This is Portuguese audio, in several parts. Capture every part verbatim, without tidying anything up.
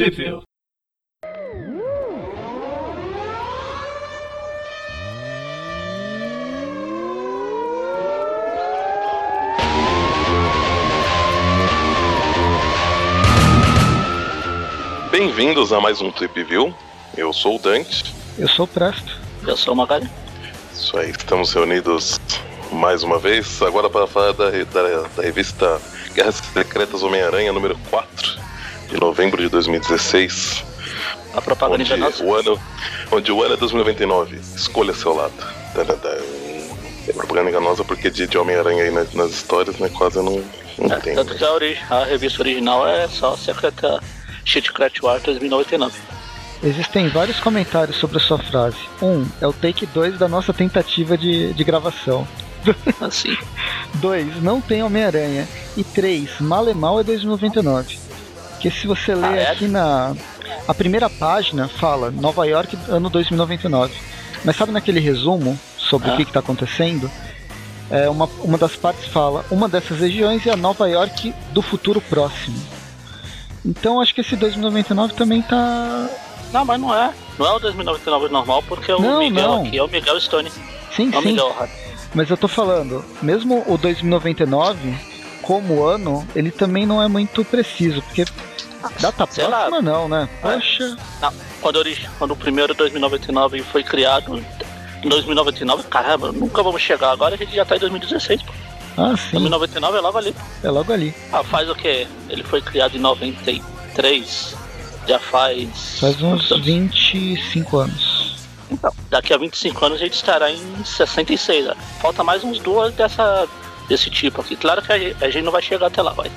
Thwip View. Bem-vindos a mais um Thwip View. Eu sou o Dante. Eu sou o Presto. Eu sou o Magali. Isso aí, estamos reunidos mais uma vez, agora para falar da, da, da revista Guerras Secretas Homem-Aranha, número quatro, de novembro de dois mil e dezesseis. A propaganda onde nossa. O ano, onde o ano é dois mil e noventa e nove, escolha seu lado. É propaganda enganosa porque de, de Homem-Aranha aí nas, nas histórias, né, quase não, não é, tem. Tanto que a, origi- a revista original é só Secret Wars Too dois mil e noventa e nove. Existem vários comentários sobre a sua frase. Um, é o take dois da nossa tentativa de, de gravação. Assim. dois. Não tem Homem-Aranha. E três. Mal e mal é dois mil e noventa e nove. Porque se você ler ah, é? aqui na... A primeira página fala Nova York, ano dois mil e noventa e nove. Mas sabe naquele resumo sobre ah. o que está acontecendo? É, uma, uma das partes fala uma dessas regiões é a Nova York do futuro próximo. Então acho que esse dois mil e noventa e nove também tá... Não, mas não é. Não é o dois mil e noventa e nove normal, porque não, o Miguel não. Aqui é o Miguel Stone. Sim, é o sim. Miguel. Mas eu tô falando, mesmo o dois mil e noventa e nove, como ano, ele também não é muito preciso, porque data Sei próxima lá. não, né? Poxa... Não, quando, eu, quando o primeiro dois mil e noventa e nove foi criado, em dois mil e noventa e nove, caramba, nunca vamos chegar agora, a gente já tá em dois mil e dezesseis, pô. Ah, sim. dois mil e noventa e nove é logo ali. É logo ali. Ah, faz o quê? Ele foi criado em noventa e três, já faz... Faz uns vinte e cinco anos. Então, daqui a vinte e cinco anos a gente estará em sessenta e seis, né? Falta mais uns dois dessa, desse tipo aqui. Claro que a gente, a gente não vai chegar até lá, vai.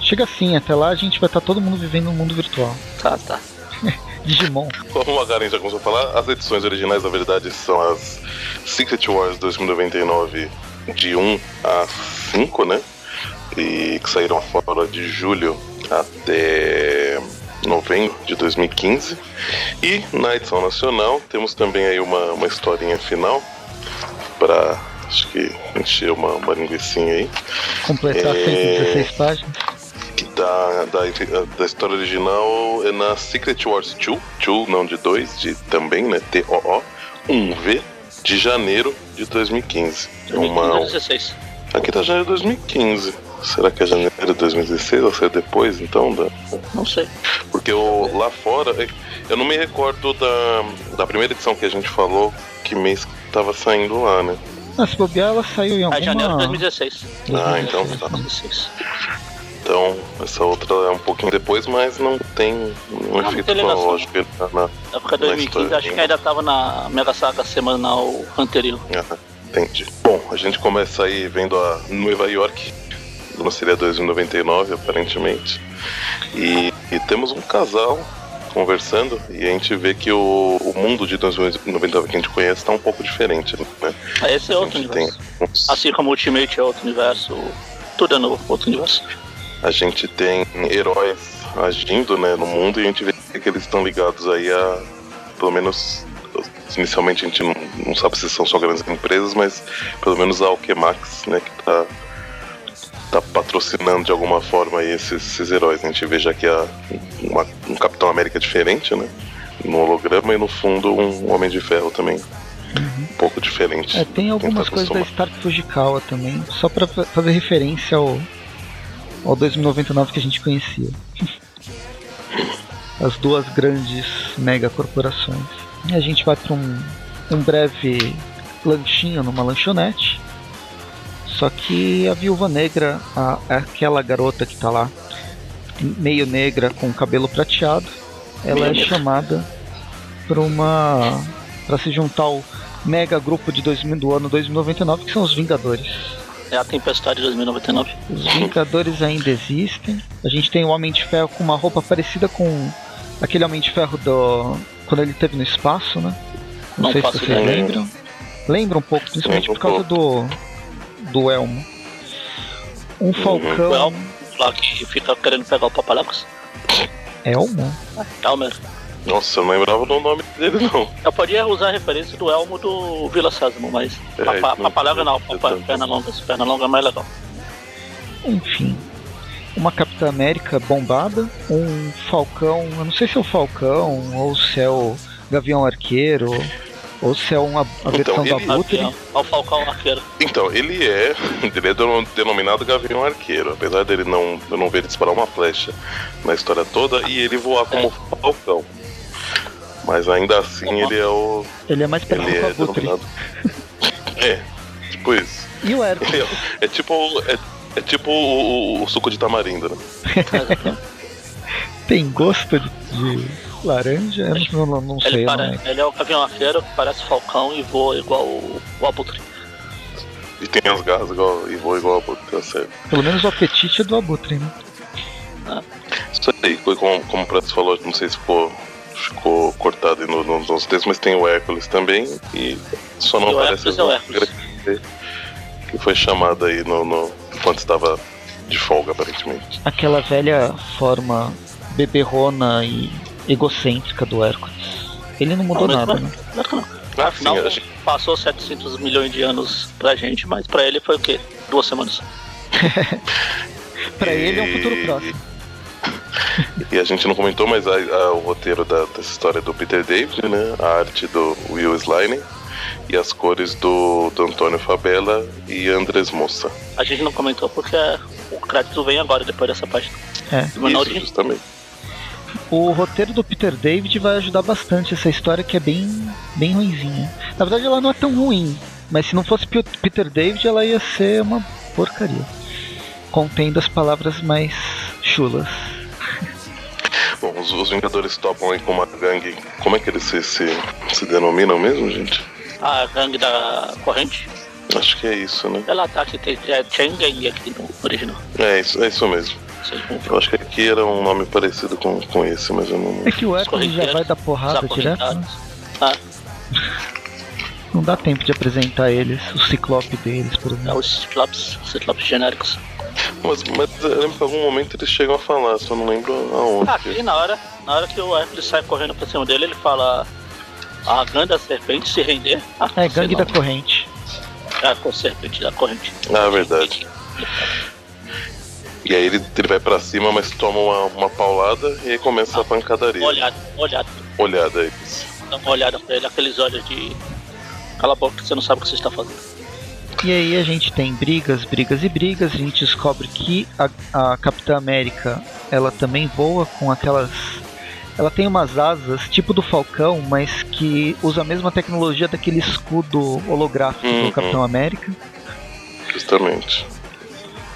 Chega sim, até lá a gente vai estar todo mundo vivendo um mundo virtual. Tá, tá. Digimon. Como o Magarin já começou a falar, as edições originais, na verdade, são as Secret Wars dois mil e noventa e nove de um a cinco, né? E que saíram fora de julho até... novembro de dois mil e quinze. E na edição nacional temos também aí uma, uma historinha final para, acho que, encher uma, uma linguicinha aí, completar é, cento e dezesseis páginas. Da, da, da história original é na Secret Wars dois, dois não de dois, de também, né, T O O um V, de janeiro de dois mil e quinze. dois mil e dezesseis. Uma, aqui tá janeiro de dois mil e quinze. Será que é janeiro de dois mil e dezesseis ou será depois, então? Da... Não sei. Porque eu, lá fora, eu não me recordo da, da primeira edição que a gente falou, que mês que estava saindo lá, né? Ah, se bobear, ela saiu em alguma... É janeiro de dois mil e dezesseis. Ah, então tá. Então, essa outra é um pouquinho depois, mas não tem um efeito cronológico na, na, na época de dois mil e quinze, acho que ainda estava na Mega Saga semanal anterior. Ah, entendi. Bom, a gente começa aí vendo a Nova York. Não seria dois mil e noventa e nove, aparentemente. E, e temos um casal conversando e a gente vê que o, o mundo de dois mil e noventa e nove que a gente conhece está um pouco diferente, né? Ah, esse é outro universo. Uns... Assim como o Ultimate é outro universo, tudo é novo, outro universo. A gente tem heróis agindo, né, no mundo, e a gente vê que eles estão ligados aí a, pelo menos... Inicialmente a gente não, não sabe se são só grandes empresas, mas pelo menos a Alchemax, né, que está... tá patrocinando de alguma forma aí esses, esses heróis. A gente vê já que há uma, um Capitão América diferente, né? No holograma e no fundo um Homem de Ferro também. Uhum. Um pouco diferente. É, tem algumas coisas da Stark Fujikawa também, só pra fazer referência ao, ao dois mil e noventa e nove que a gente conhecia. As duas grandes megacorporações. E a gente vai pra um, um breve lanchinho numa lanchonete. Só que a Viúva Negra, a, aquela garota que tá lá, meio negra, com cabelo prateado, ela é chamada pra uma... pra se juntar ao mega grupo de dois mil, do ano dois mil e noventa e nove, que são os Vingadores. É a Tempestade de dois mil e noventa e nove. Os Vingadores ainda existem. A gente tem o Homem de Ferro com uma roupa parecida com aquele Homem de Ferro do... quando ele esteve no espaço, né? Não, Não sei se vocês ideia. lembram. Lembra um pouco, principalmente por causa do... do elmo. Um falcão... O elmo lá que fica querendo pegar o Papalacos. Elmo? Elmer. Nossa, eu não lembrava o nome dele, não. Eu podia usar a referência do elmo do Vila Sésamo, mas... É, Papalacos não, não, não, não, não, não, não, não, não, perna longa, perna longa é mais legal. Enfim. uma Capitã América bombada, um Falcão, eu não sei se é o Falcão, ou se é o Gavião Arqueiro, ou se é uma a versão então, da Butre. Olha o Falcão Arqueiro. Então, ele é, ele é denominado Gavião Arqueiro, apesar dele não, eu não ver ele disparar uma flecha na história toda e ele voar como é. Falcão. Mas ainda assim uhum. ele é o... Ele é mais parecido com a Butre. É, tipo isso. E o Hércules? Ele é, é tipo... É, É tipo o, o, o suco de tamarindo, né? Tem gosto de, de laranja? Ele, eu não, não sei. Ele, para, não é. Ele é o Gavião Arqueiro, parece falcão e voa igual o, o abutre. E tem as garras igual, e voa igual o abutre, é sério. Pelo menos o apetite é do abutre, né? Ah. Isso aí, como, como o Prato falou, não sei se ficou, ficou cortado nos no, nossos textos, mas tem o Hércules também. E só não e aparece o Hércules. Que foi chamada aí no, no, quando estava de folga, aparentemente. Aquela velha forma beberrona e egocêntrica do Hércules. Ele não mudou não, nada, não, né? Não, não. Ah, afinal, sim, gente... passou setecentos milhões de anos pra gente, mas pra ele foi o quê? Duas semanas. Pra e... ele é um futuro próximo. E a gente não comentou, mas a, a, o roteiro da, dessa história é do Peter David, né? A arte do Will Slime. E as cores do, do Antonio Fabela e Andres Mossa. A gente não comentou porque o crédito vem agora, depois dessa página. É, isso, justamente. O roteiro do Peter David vai ajudar bastante essa história, que é bem, bem ruinzinha. Na verdade, ela não é tão ruim, mas se não fosse Peter David, ela ia ser uma porcaria, contendo as palavras mais chulas. Bom, os, os Vingadores topam aí com uma gangue. Como é que eles se, se, se denominam mesmo, gente? A gangue da corrente? Acho que é isso, né? Ela tá aqui, tem a Chenga e aqui no original. É isso, é isso mesmo. Eu acho que aqui era um nome parecido com, com esse, mas eu não... É que o Hércules já vai dar porrada direto, né? Ah. Não dá tempo de apresentar eles, o Ciclope deles, por exemplo. É, os Ciclopes, Ciclopes genéricos. Mas, mas eu lembro que em algum momento eles chegam a falar, só não lembro aonde. Ah, aqui na hora, na hora que o Hércules sai correndo pra cima dele, ele fala... A gangue da serpente se render? Ah, é, gangue não. da corrente. Ah, com serpente da corrente. Ah, é verdade. E aí ele, ele vai pra cima, mas toma uma, uma paulada e aí começa ah, a pancadaria. Olhada, olhada. Olhada, é isso. Dá uma olhada pra ele, aqueles olhos de... Cala a boca, você não sabe o que você está fazendo. E aí a gente tem brigas, brigas e brigas. A gente descobre que a, a Capitã América, ela também voa com aquelas... Ela tem umas asas, tipo do Falcão, mas que usa a mesma tecnologia daquele escudo holográfico uhum. do Capitão América. Justamente.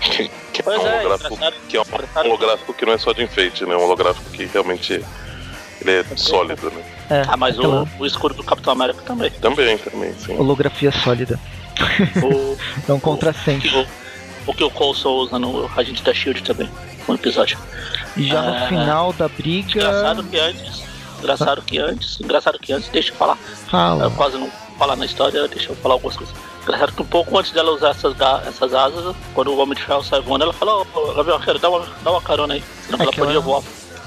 Que, que, é, um holográfico, é, que é um holográfico que não é só de enfeite, né? É um holográfico que realmente ele é sólido, né? É, ah, mas aquela... o, o escudo do Capitão América também. Também, também, sim. Holografia sólida. O, é um contrassenso. O, o, o que o Coulson usa no Agente da Shield também, no episódio. Já no ah, final da briga. Engraçado que antes. Engraçado que antes. Engraçado que antes, deixa eu falar. Fala. Eu quase não falar na história, deixa eu falar algumas coisas. Engraçado que um pouco antes dela usar essas, essas asas, quando o Homem de Ferro sai voando, ela fala, ô Gabriel Arqueiro, dá uma, dá uma carona aí. Senão é ela podia ela... voar.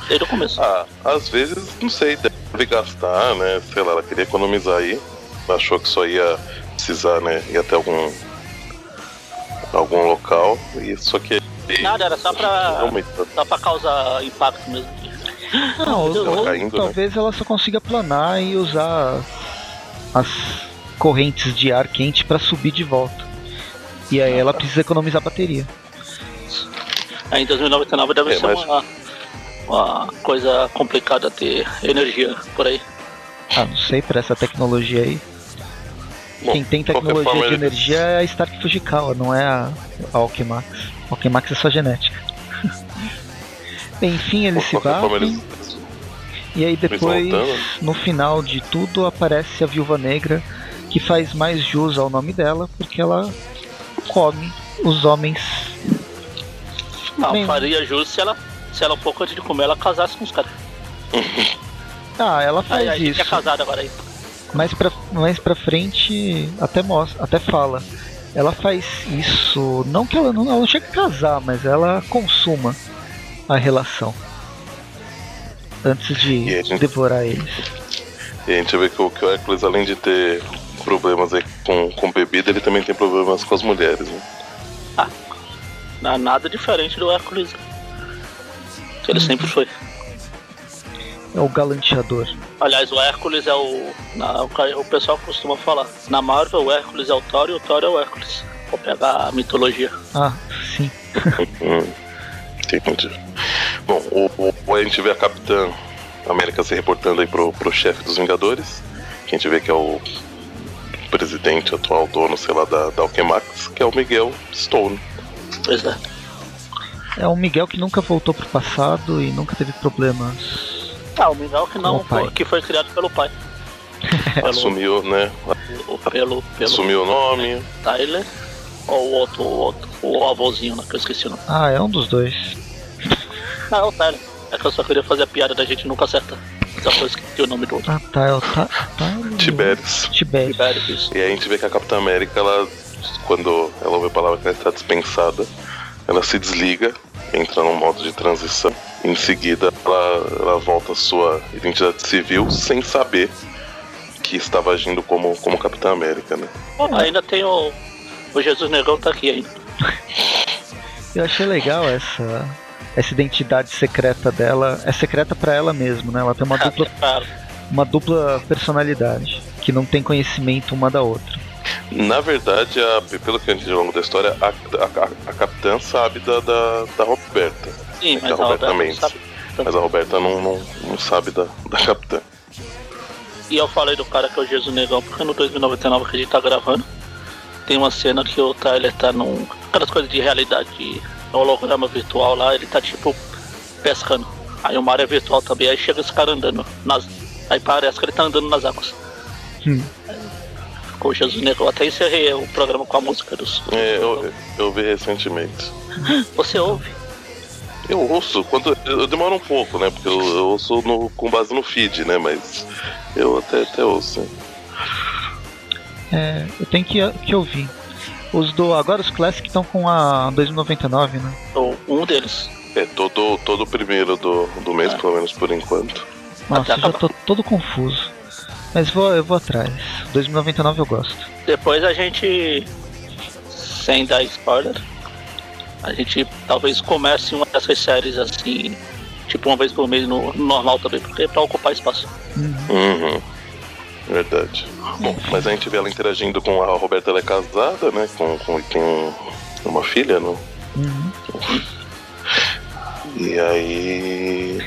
Desde o começo. Ah, às vezes, não sei, deve gastar, né? Sei lá, ela queria economizar aí. Achou que só ia precisar, né? Ir até algum. algum local. E só que. Nada, era só pra, só pra causar impacto mesmo. Não, ou, ou, caindo, talvez né? ela só consiga planar e usar as correntes de ar quente pra subir de volta. E aí ela precisa economizar bateria. Aí em dois mil e noventa e nove deve é, ser mas... uma, uma coisa complicada ter energia por aí. Ah, não sei, pra essa tecnologia aí. Bom, quem tem tecnologia forma, de energia é a Stark Fujikawa, não é a, a Alchemax. Alchemax é só genética. Enfim, eles se batem. Eles... E aí depois, no final de tudo, aparece a Viúva Negra, que faz mais jus ao nome dela, porque ela come os homens. Não, bem... faria jus se ela, se ela um pouco antes de comer, ela casasse com os caras. Ah, ela faz aí, isso. Aí, é casada agora aí. Mais pra, mais pra frente até mostra, até fala. Ela faz isso. Não que ela não, ela não chega a casar, mas ela consuma a relação. Antes de gente, devorar eles. E a gente vê que o, que o Hércules, além de ter problemas aí com, com bebida, ele também tem problemas com as mulheres. Né? Ah, nada diferente do Hércules. que ele sempre foi. É o galanteador. Aliás, o Hércules é o... Na, o pessoal costuma falar. Na Marvel, o Hércules é o Thor e o Thor é o Hércules. Vou pegar a mitologia. Ah, sim. Tem contigo. Bom, o, o, a gente vê a Capitã América se reportando aí pro, pro chefe dos Vingadores. Que a gente vê que é o presidente atual, dono, sei lá, da, da Alchemax, que é o Miguel Stone. Pois é. É um Miguel que nunca voltou pro passado e nunca teve problemas... Ah, o Miguel que não, foi, que foi criado pelo pai. Pelo, assumiu, né? Pelo, pelo, assumiu o nome. Tyler ou o outro, o outro, o avôzinho, né? Que eu esqueci o nome. Ah, é um dos dois. Ah, é o Tyler. É que eu só queria fazer a piada da gente nunca acerta. Só que eu esqueci o nome do outro. Ah, tá, é o tá, tá, Tiberius. Tiberius. Tiberius, isso. E aí a gente vê que a Capitã América, ela, quando ela ouve a palavra que ela está dispensada, ela se desliga, entra num modo de transição. Em seguida, ela, ela volta à sua identidade civil sem saber que estava agindo como, como Capitã América, né? Bom, ainda tem o... O Jesus Negão tá aqui ainda. Eu achei legal essa... Essa identidade secreta dela. É secreta pra ela mesma, né? Ela tem uma dupla... Uma dupla personalidade. Que não tem conhecimento uma da outra. Na verdade, a, pelo que eu entendi ao longo da história, a, a, a Capitã sabe da, da, da Roberta. Sim, mas a Roberta, Roberta não sabe. Mas a Roberta não, não, não sabe da, da Capitã. E eu falei do cara que é o Jesus Negão, porque no dois mil e noventa e nove que a gente tá gravando, tem uma cena que o Tyler tá num... Aquelas coisas de realidade, de holograma virtual lá, ele tá tipo pescando. Aí uma área virtual também, aí chega esse cara andando. Nas, aí parece que ele tá andando nas águas. Hum. O Jesus Negão, até encerrei o programa com a música dos... É, eu, eu vi recentemente. Você ouve? Eu ouço, quando, eu demoro um pouco, né? Porque eu, eu ouço no, com base no feed, né? Mas eu até, até ouço. É, eu tenho que, que ouvir. Os do, agora os Classic estão com a dois mil e noventa e nove, né? Um deles. É, todo o todo primeiro do, do mês, é. Pelo menos por enquanto. Nossa, eu já tô todo confuso. Mas vou, eu vou atrás. dois mil e noventa e nove eu gosto. Depois a gente, sem dar spoiler, a gente talvez comece uma dessas séries assim, tipo uma vez por mês no, no normal também, porque é pra ocupar espaço. Uhum. Uhum. Verdade. Bom, mas a gente vê ela interagindo com a Roberta, ela é casada, né? Com, com, tem uma filha, não? Uhum. E aí,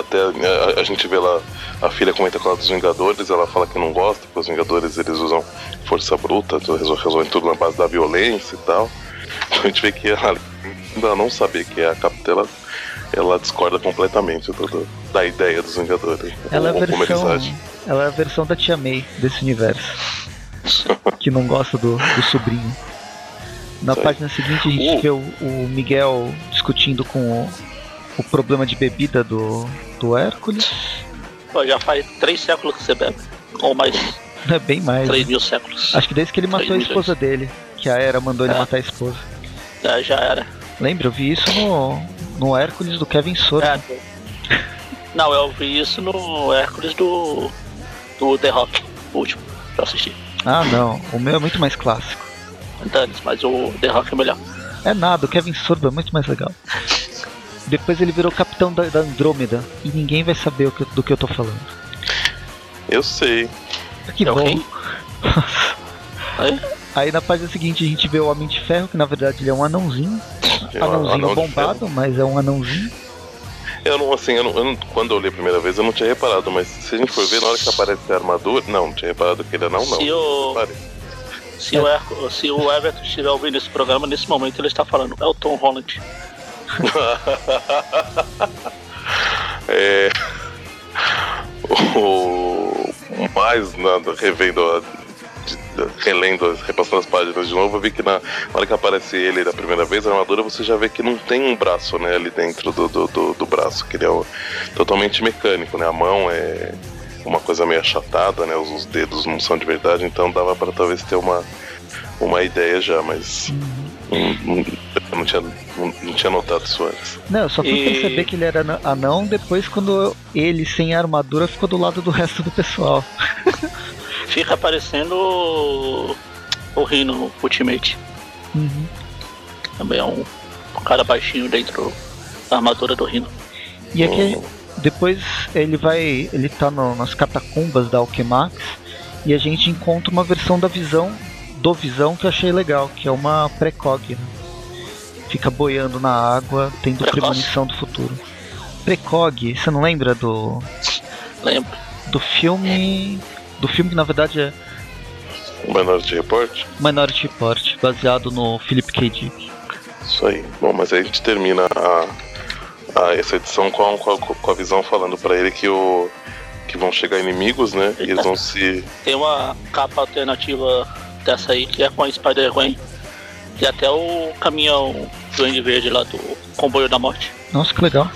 até a, a gente vê lá, a filha comenta com ela dos Vingadores, ela fala que não gosta, porque os Vingadores eles usam força bruta, resolvem tudo na base da violência e tal. Então a gente vê que ela, ainda não saber que é a Capitã, ela, ela discorda completamente do, da ideia dos Vingadores. Ela é, a versão, ela é a versão da Tia May desse universo, que não gosta do, do sobrinho. Na Sei. Página seguinte a gente uh. vê o, o Miguel discutindo com o O problema de bebida do, do Hércules. Pô, já faz três séculos que você bebe. Ou mais. É bem mais. Três mil séculos. Acho que desde que ele matou a esposa dele, que a Hera mandou ele é. matar a esposa. É, já era. Lembra? Eu vi isso no, no Hércules do Kevin Sorbo. É. Não, eu vi isso no Hércules do, do The Rock, o último, pra assistir. Ah, não. O meu é muito mais clássico. Antes, mas o The Rock é melhor. É nada, o Kevin Sorbo é muito mais legal. Depois ele virou capitão da, da Andrômeda. E ninguém vai saber o que, do que eu tô falando. Eu sei. Que é bom. Okay. Aí na página seguinte a gente vê o Homem de Ferro, que na verdade ele é um anãozinho. É um anãozinho anão bombado, mas é um anãozinho. Eu não, assim, eu não, eu não, quando eu olhei a primeira vez eu não tinha reparado, mas se a gente for ver, na hora que aparece a armadura... Não, não tinha reparado que ele é anão, não. Se o... Se, é. o Her- se o Everton estiver ouvindo esse programa, nesse momento ele está falando, é o Tom Holland. É, o mais nada, revendo, relendo, repassando as páginas de novo, eu vi que na hora que aparece ele da primeira vez, a armadura, você já vê que não tem um braço, né, ali dentro do, do, do, do braço, que ele é totalmente mecânico, né, a mão é uma coisa meio achatada, né, os, os dedos não são de verdade, então dava pra talvez ter uma, uma ideia já, mas... Eu não tinha, não tinha notado isso antes. Não, eu só fui e... perceber que ele era anão depois quando ele, sem armadura, ficou do lado do resto do pessoal. Fica parecendo o, o Rino Ultimate. Uhum. Também é um... um cara baixinho dentro da armadura do Rino. E aqui ele, depois ele vai, ele tá no, nas catacumbas da Alchemax e a gente encontra uma versão da Visão, do Visão, que eu achei legal, que é uma Precog, né? Fica boiando na água, tendo Precoce. premonição do futuro. Precog, você não lembra do... Lembro. Do filme... Do filme que na verdade é... Minority Report? Minority Report, baseado no Philip K. Dick. Isso aí. Bom, mas aí a gente termina a, a, essa edição com a, com, a, com a Visão falando pra ele que o... que vão chegar inimigos, né? E eles vão se... Tem uma capa alternativa dessa aí, que é com a Spider-Gwen. E até o caminhão Duende Verde lá do Comboio da Morte. Nossa, que legal.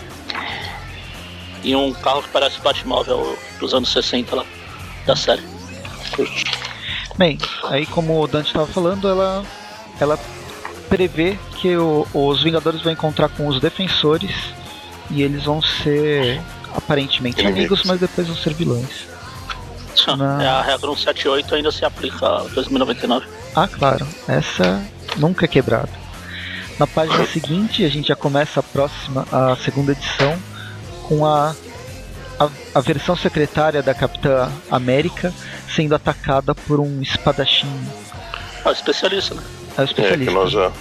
E um carro que parece Batmóvel dos anos sessenta lá, da série. Bem, aí como o Dante estava falando, ela, ela prevê que o, os Vingadores vão encontrar com os Defensores e eles vão ser... aparentemente inimigos, mas depois vão ser vilões. Na... É, a regra cento e setenta e oito ainda se aplica a dois mil e noventa e nove. Ah, claro. Essa nunca é quebrada. Na página seguinte, a gente já começa a próxima, a segunda edição, com a, a, a versão secretária da Capitã América sendo atacada por um espadachim. É o especialista, né? É o especialista. É, que nós já,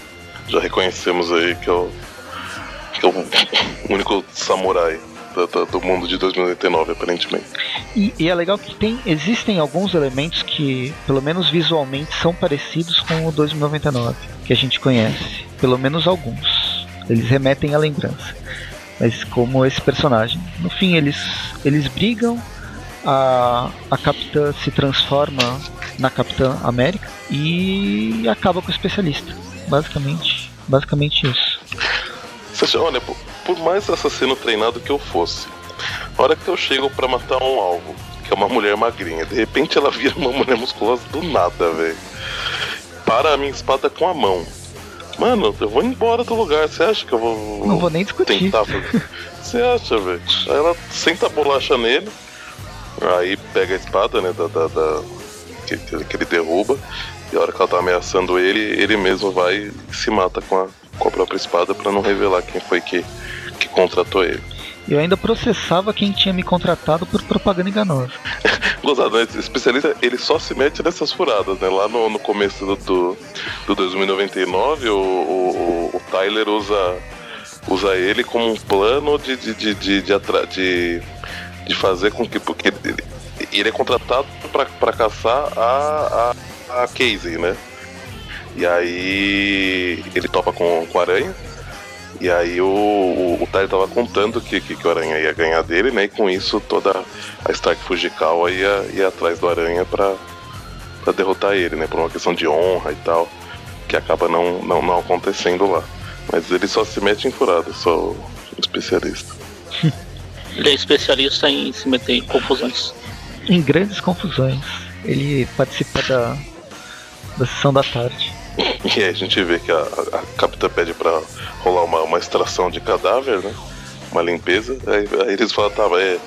já reconhecemos aí que é o, que é o único samurai do mundo de dois mil e oitenta e nove, aparentemente. E, e é legal que tem, existem alguns elementos que, pelo menos visualmente, são parecidos com o dois mil e noventa e nove, que a gente conhece. Pelo menos alguns. Eles remetem à lembrança. Mas como esse personagem. No fim, eles, eles brigam, a, a Capitã se transforma na Capitã América e acaba com o especialista. Basicamente, basicamente isso. Olha, por mais assassino treinado que eu fosse, a hora que eu chego pra matar um alvo, que é uma mulher magrinha, de repente ela vira uma mulher musculosa do nada, velho. Para a minha espada com a mão. Mano, eu vou embora do lugar, você acha que eu vou... Não vou nem discutir. Tentar fazer? Você acha, velho? Aí ela senta a bolacha nele, aí pega a espada, né, da, da, da que, que ele derruba, e a hora que ela tá ameaçando ele, ele mesmo vai e se mata com a... com a própria espada pra não revelar quem foi que, que contratou ele. Eu ainda processava quem tinha me contratado por propaganda enganosa. Gozado, né? Especialista, ele só se mete nessas furadas, né? Lá no, no começo do, do, do dois mil e noventa e nove, o, o, o Tyler usa, usa ele como um plano de, de, de, de, de, atra- de, de fazer com que... Porque ele, ele é contratado pra, pra caçar a, a, a Casey, né? E aí ele topa com, com a Aranha. E aí o, o, o Tyler tava contando que, que, que o Aranha ia ganhar dele, né? E com isso toda a Stark Fujikawa ia, ia atrás do Aranha pra, pra derrotar ele, né? Por uma questão de honra e tal, que acaba não, não, não acontecendo lá. Mas ele só se mete em furada, só um especialista. Ele é especialista em se meter em confusões. Em grandes confusões. Ele participa da, da sessão da tarde. E aí a gente vê que a, a, a Capitã pede pra rolar uma, uma extração de cadáver, né? Uma limpeza. Aí, aí eles falam, tá, é,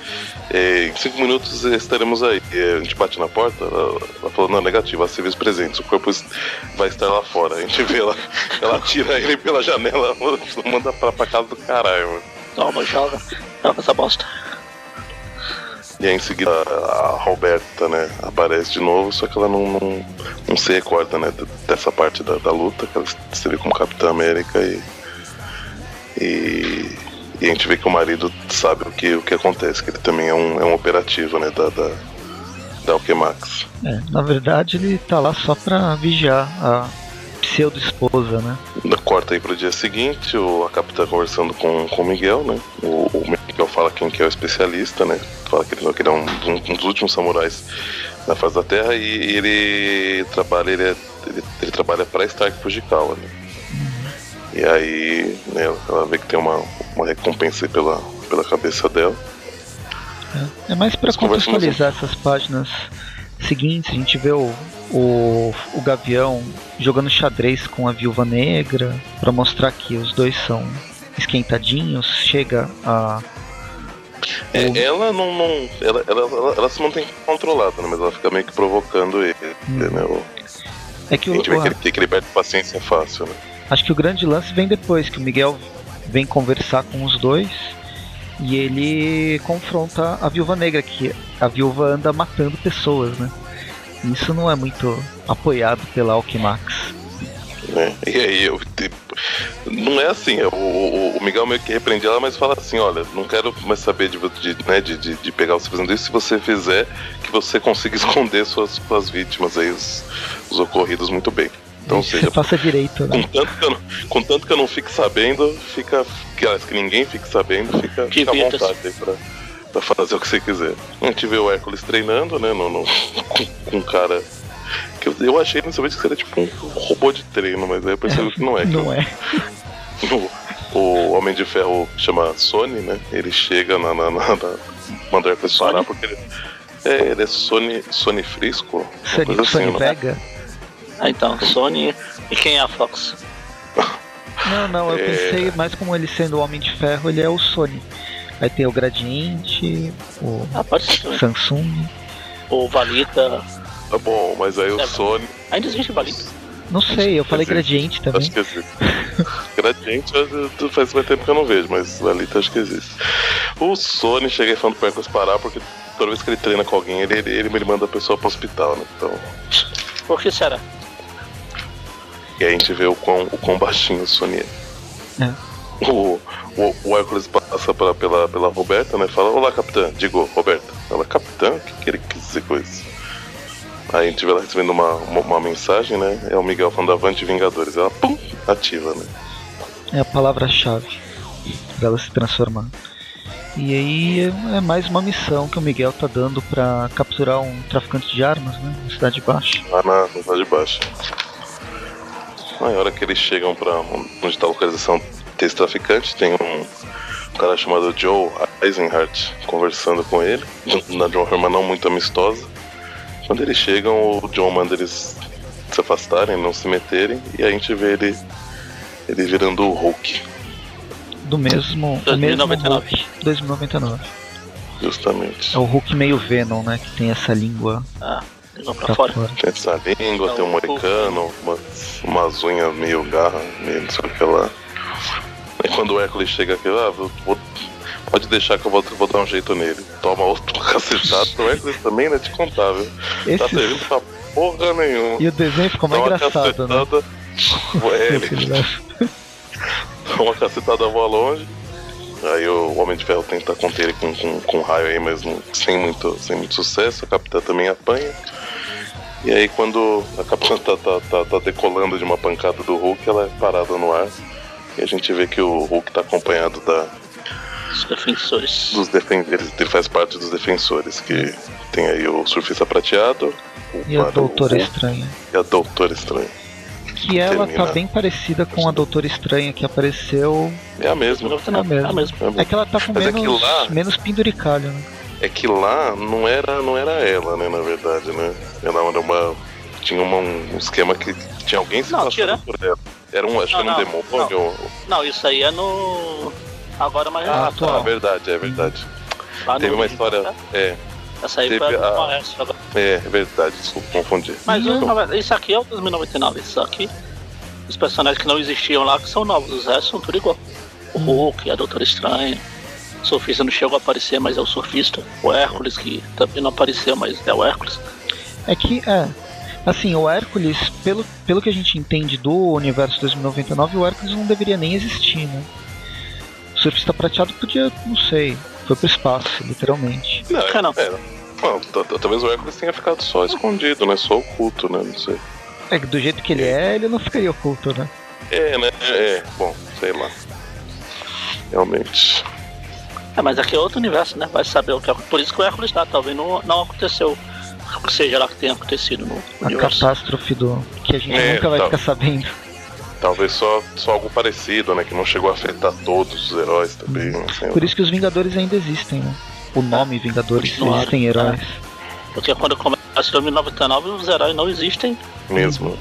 é, em cinco minutos estaremos aí. A gente bate na porta, ela, ela falou, não, negativo, há civis presentes, o corpo vai estar lá fora. A gente vê ela, ela tira ele pela janela, manda pra, pra casa do caralho, mano. Toma, joga, joga essa bosta. E aí em seguida a Roberta, né, aparece de novo, só que ela não, não, não se recorda, né, dessa parte da, da luta, que ela esteve como Capitã América e, e, e a gente vê que o marido sabe o que, o que acontece, que ele também é um, é um operativo, né, da, da, da Alchemax. É, na verdade ele tá lá só pra vigiar a pseudo-esposa, né. Corta aí pro dia seguinte, o, a Capitã conversando com o Miguel, né, o, o Miguel fala quem que é o especialista, né. Fala que ele, que ele é um, um, um dos últimos samurais na face da Terra e, e ele trabalha ele, é, ele, ele trabalha para Stark Fujikawa, né? E aí, né, ela vê que tem uma, uma recompensa pela, pela cabeça dela. É, é mais para contextualizar essas páginas seguintes. A gente vê o, o, o Gavião jogando xadrez com a Viúva Negra para mostrar que os dois são esquentadinhos. Chega a... É, ela não, não ela, ela, ela, ela se mantém controlada, né? Mas ela fica meio que provocando ele, hum. né? O, é que o, a gente vê que ele, que ele perde paciência fácil, né? Acho que o grande lance vem depois, que o Miguel vem conversar com os dois E ele confronta a Viúva Negra, que a Viúva anda matando pessoas, né? Isso não é muito apoiado pela Alchemax. É, e aí, eu, tipo, não é assim, o, o, o Miguel meio que repreende ela, mas fala assim, olha, não quero mais saber de, de, né, de, de, de pegar você fazendo isso, se você fizer que você consiga esconder suas, suas vítimas, aí, os, os ocorridos muito bem. Então, seja, você faça direito, né? Com tanto que eu não, com tanto que eu não fique sabendo, fica. Que, que ninguém fique sabendo, fica, fica à vontade aí pra, pra fazer o que você quiser. A gente vê o Hércules treinando, né? No, no, com, com um cara. Que eu, eu achei inicialmente que seria tipo um robô de treino, mas aí eu percebi que não é. Que não é. O, o Homem de Ferro chama Sony, né? Ele chega na. na, na, na manda o Hércules parar porque ele. É, ele é Sony, Sony Frisco. Sony, Sony assim, Vega? Né? Ah, então, Sony e quem é a Fox? Não, não, eu é... pensei mais como ele sendo o Homem de Ferro, ele é o Sony. Aí tem o Gradiente, o ah, Samsung, o Valita. Tá bom, mas aí é, o Sony. Ainda existe o Valita? Não sei, eu falei Gradiente também. Acho que existe. Gradiente faz muito tempo que eu não vejo, mas Valita acho que existe. O Sony, cheguei falando pro Hércules parar, porque toda vez que ele treina com alguém, ele, ele, ele manda a pessoa pro hospital, né? Então. Por que será? E aí a gente vê o quão, o quão baixinho o Sony é. é. O, o, o Hércules passa pra, pela, pela Roberta, né? Fala, olá, capitã. Digo, Roberta. Ela, capitã? O que, que ele quis dizer com isso? Aí a gente vê ela recebendo uma, uma, uma mensagem, né? É o Miguel falando Avante Vingadores. Ela, pum, ativa, né? É a palavra-chave pra ela se transformar. E aí é mais uma missão que o Miguel tá dando pra capturar um traficante de armas, né? Na Cidade Baixa. Ah, na Cidade Baixa. Na hora que eles chegam pra onde está a localização desse traficante, tem um cara chamado Joe Eisenhardt conversando com ele, de uma forma não muito amistosa. Quando eles chegam, o John manda eles se afastarem, não se meterem, e aí a gente vê ele, ele virando o Hulk. Do mesmo... dois mil e noventa e nove. dois mil e noventa e nove. Justamente. É o Hulk meio Venom, né? Que tem essa língua... Ah. Não, pra fora. Tem essa língua, então, tem um moicano, umas, umas unhas meio garra, meio não sei o que lá. E quando o Hércules chega aqui, ah, vou, vou, pode deixar que eu vou, vou dar um jeito nele. Toma outro cacetado. O Hércules também, né? Te contar, viu? Esse... Tá servindo pra porra nenhuma. E o desenho ficou mais engraçado, né? Ué, ele... Dá uma cacetada, voa longe. Aí o Homem de Ferro tenta conter ele com, com, com raio aí, mas sem muito, sem muito sucesso. A Capitã também apanha. E aí quando a Capitã tá, tá, tá, tá decolando de uma pancada do Hulk, ela é parada no ar. E a gente vê que o Hulk tá acompanhado da... Os defensores. Dos defensores. Ele faz parte dos defensores, que tem aí o Surfista Prateado. O e a Doutora Estranha. E a Doutora Estranha. Que ela Termina. Tá bem parecida com a Doutora Estranha que apareceu. É a mesma. É a mesma. É, a mesma. É que ela tá com Mas menos, é lá, menos penduricalho, né? É que lá não era, não era ela, né? Na verdade, né? Ela era uma. Tinha uma, um esquema que tinha alguém se passando por ela. Era um, acho não, que era um demônio. Não. Ou... não, isso aí é no. Agora mais ah, atual. É verdade, é verdade. Lá Teve uma história. Tá? É. Essa aí foi a Maestro agora. É, é verdade, desculpa, confundi. Mas desculpa. Isso aqui é o dois mil e noventa e nove, isso aqui. Os personagens que não existiam lá, que são novos, os restos são tudo igual. O Hulk, a Doutora Estranha, o Surfista não chegou a aparecer, mas é o Surfista. O Hércules, que também não apareceu, mas é o Hércules. É que, é, assim, o Hércules, pelo, pelo que a gente entende do universo dois mil e noventa e nove, o Hércules não deveria nem existir, né? O Surfista Prateado podia, não sei... Foi pro espaço, literalmente. Não, é, não. É, não talvez o Hércules tenha ficado só escondido, né? Só oculto, né? Não sei. É que do jeito que ele é, ele não ficaria oculto, né? É, né? É, bom, sei lá. Realmente. É, mas aqui é outro universo, né? Vai saber o que é. Por isso que o Hércules tá, talvez não, não aconteceu. Seja lá que tenha acontecido no universo. A catástrofe do... que a gente é, nunca vai tal... ficar sabendo. Talvez só, só algo parecido, né? Que não chegou a afetar todos os heróis também. Assim, Por isso que os Vingadores ainda existem, né? O nome é, Vingadores, existem heróis. É. Porque quando começa em dois mil e noventa e nove, os heróis não existem. Mesmo.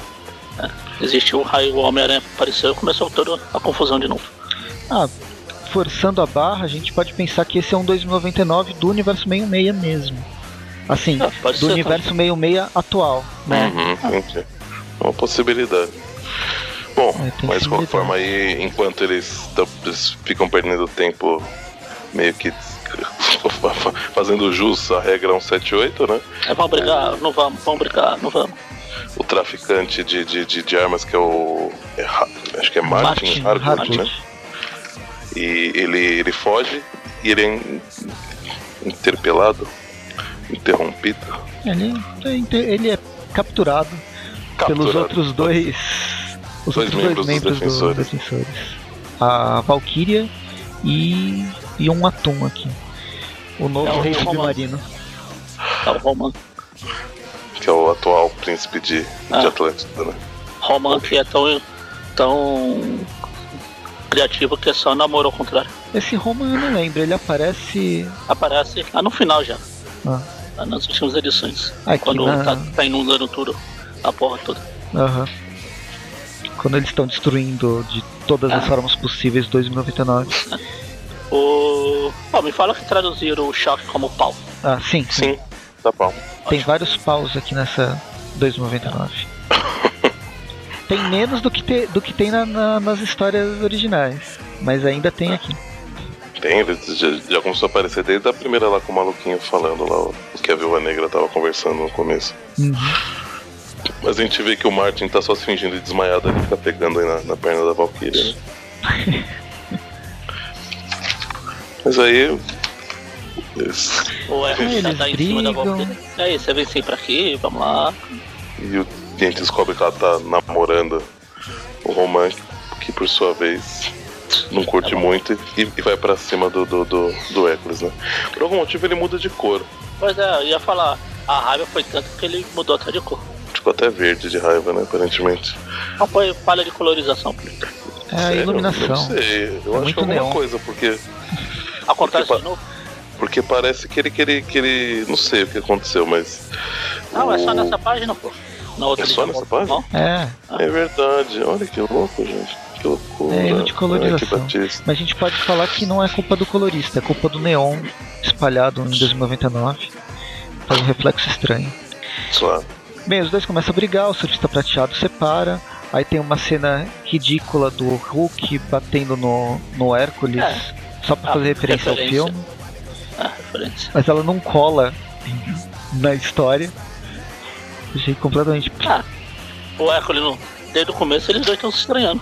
É. Existiu o raio, o Homem-Aranha apareceu e começou toda a confusão de novo. Ah, forçando a barra, a gente pode pensar que esse é um dois mil e noventa e nove do universo meio-meia mesmo. Assim, é, do ser, universo também. meio-meia atual, né? Uhum, ah. Uma possibilidade. Bom, mas de qualquer forma aí, enquanto eles, eles ficam perdendo tempo meio que fazendo jus à regra cento e setenta e oito, né? É, vão brigar, é. não vamos, vão brigar, não vamos. O traficante de, de, de, de armas, que é o... É, acho que é Martin, Martin, Harvard, Martin. Né? E ele, ele foge e ele é interpelado, interrompido. Ele, ele é capturado, capturado pelos outros dois... Os dois outros membros, dois membros dos Defensores. Dos Defensores. A Valkyria e, e um Atum aqui. O novo é o rei submarino. É o Roman. Que é o atual príncipe de, ah. de Atlântida, né? Roman, que é tão, tão criativo que é só namoro ao contrário. Esse Roman eu não lembro, ele aparece... Aparece lá no final já. Ah. Lá nas últimas edições. Aqui quando na... tá, tá inundando tudo, a porra toda. Aham. Quando eles estão destruindo de todas ah. as formas possíveis dois mil e noventa e nove. O... Oh, me fala que traduziram o choque como pau. Ah, sim. Sim, dá pau. Tem Ótimo. vários paus aqui nessa dois mil e noventa e nove. Tem menos do que, te, do que tem na, na, nas histórias originais, mas ainda tem aqui. Tem, já, já começou a aparecer desde a primeira lá com o maluquinho falando lá, o que a Viúva Negra tava conversando no começo. Uhum. Mas a gente vê que o Martin tá só se fingindo de desmaiado ali, tá pegando aí na, na perna da Valkyria, né? Mas aí... Isso. Ué, eles já tá em brigam. Cima da Valkyria. E aí, você vem sempre aqui, vamos lá. E o gente descobre que ela tá namorando o Roman, que por sua vez não curte tá muito e, e vai pra cima do, do, do, do Hércules, né? Por algum motivo ele muda de cor. Pois é, eu ia falar, a raiva foi tanto que ele mudou até de cor. Ficou até verde de raiva, né, aparentemente. Não foi falha de colorização, Felipe. É, sério? Iluminação. Não sei, eu é acho que é alguma neon. coisa, porque... Acontece porque de novo? Porque parece que ele, que, ele, que ele... Não sei o que aconteceu, mas... Não, o... é só nessa página, pô. Na outra é só nessa página? É. É verdade. Olha que louco, gente. Que loucura. É, erro de colorização. É, mas a gente pode falar que não é culpa do colorista. É culpa do neon espalhado em dois mil e noventa e nove. Faz um reflexo estranho. Claro. Bem, os dois começam a brigar. O surfista prateado separa. Aí tem uma cena ridícula do Hulk batendo no, no Hércules. É. Só pra fazer ah, referência, referência ao filme. Ah, referência. Mas ela não cola na história. Achei completamente... Ah, o Hércules, não, desde o começo, eles dois estão se estranhando.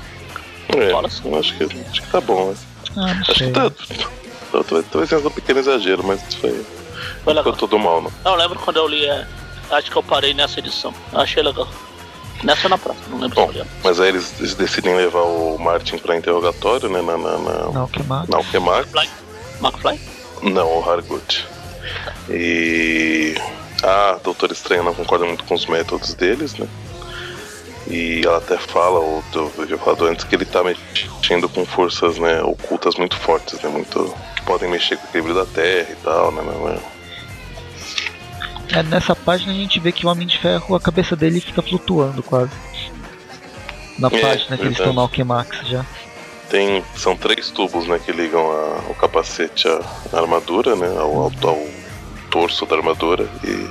É, cola, assim. eu acho que, acho que tá bom. Ah, acho sei. que tá... Talvez seja um pequeno exagero, mas isso foi... Foi legal. Ficou tudo mal, não. Não, eu lembro quando eu li... É, acho que eu parei nessa edição. Eu achei legal. Nessa ou na próxima, não lembro. Bom, se eu mas aí eles, eles decidem levar o Martin pra interrogatório, né? Na, na, na, na Alchemax. Na Alchemax. McFly? Não, o Hargut. E... a Doutora Estranha não concorda muito com os métodos deles, né? E ela até fala, o falado antes, que ele tá mexendo com forças, né, ocultas muito fortes, né? Muito... que podem mexer com o equilíbrio da Terra e tal, né? né? É, nessa página a gente vê que o Homem de Ferro, a cabeça dele fica flutuando quase. Na é, página que eles estão na Alchemax já. Tem, são três tubos, né, que ligam a, o capacete à, à armadura, né, ao, ao, ao torso da armadura, e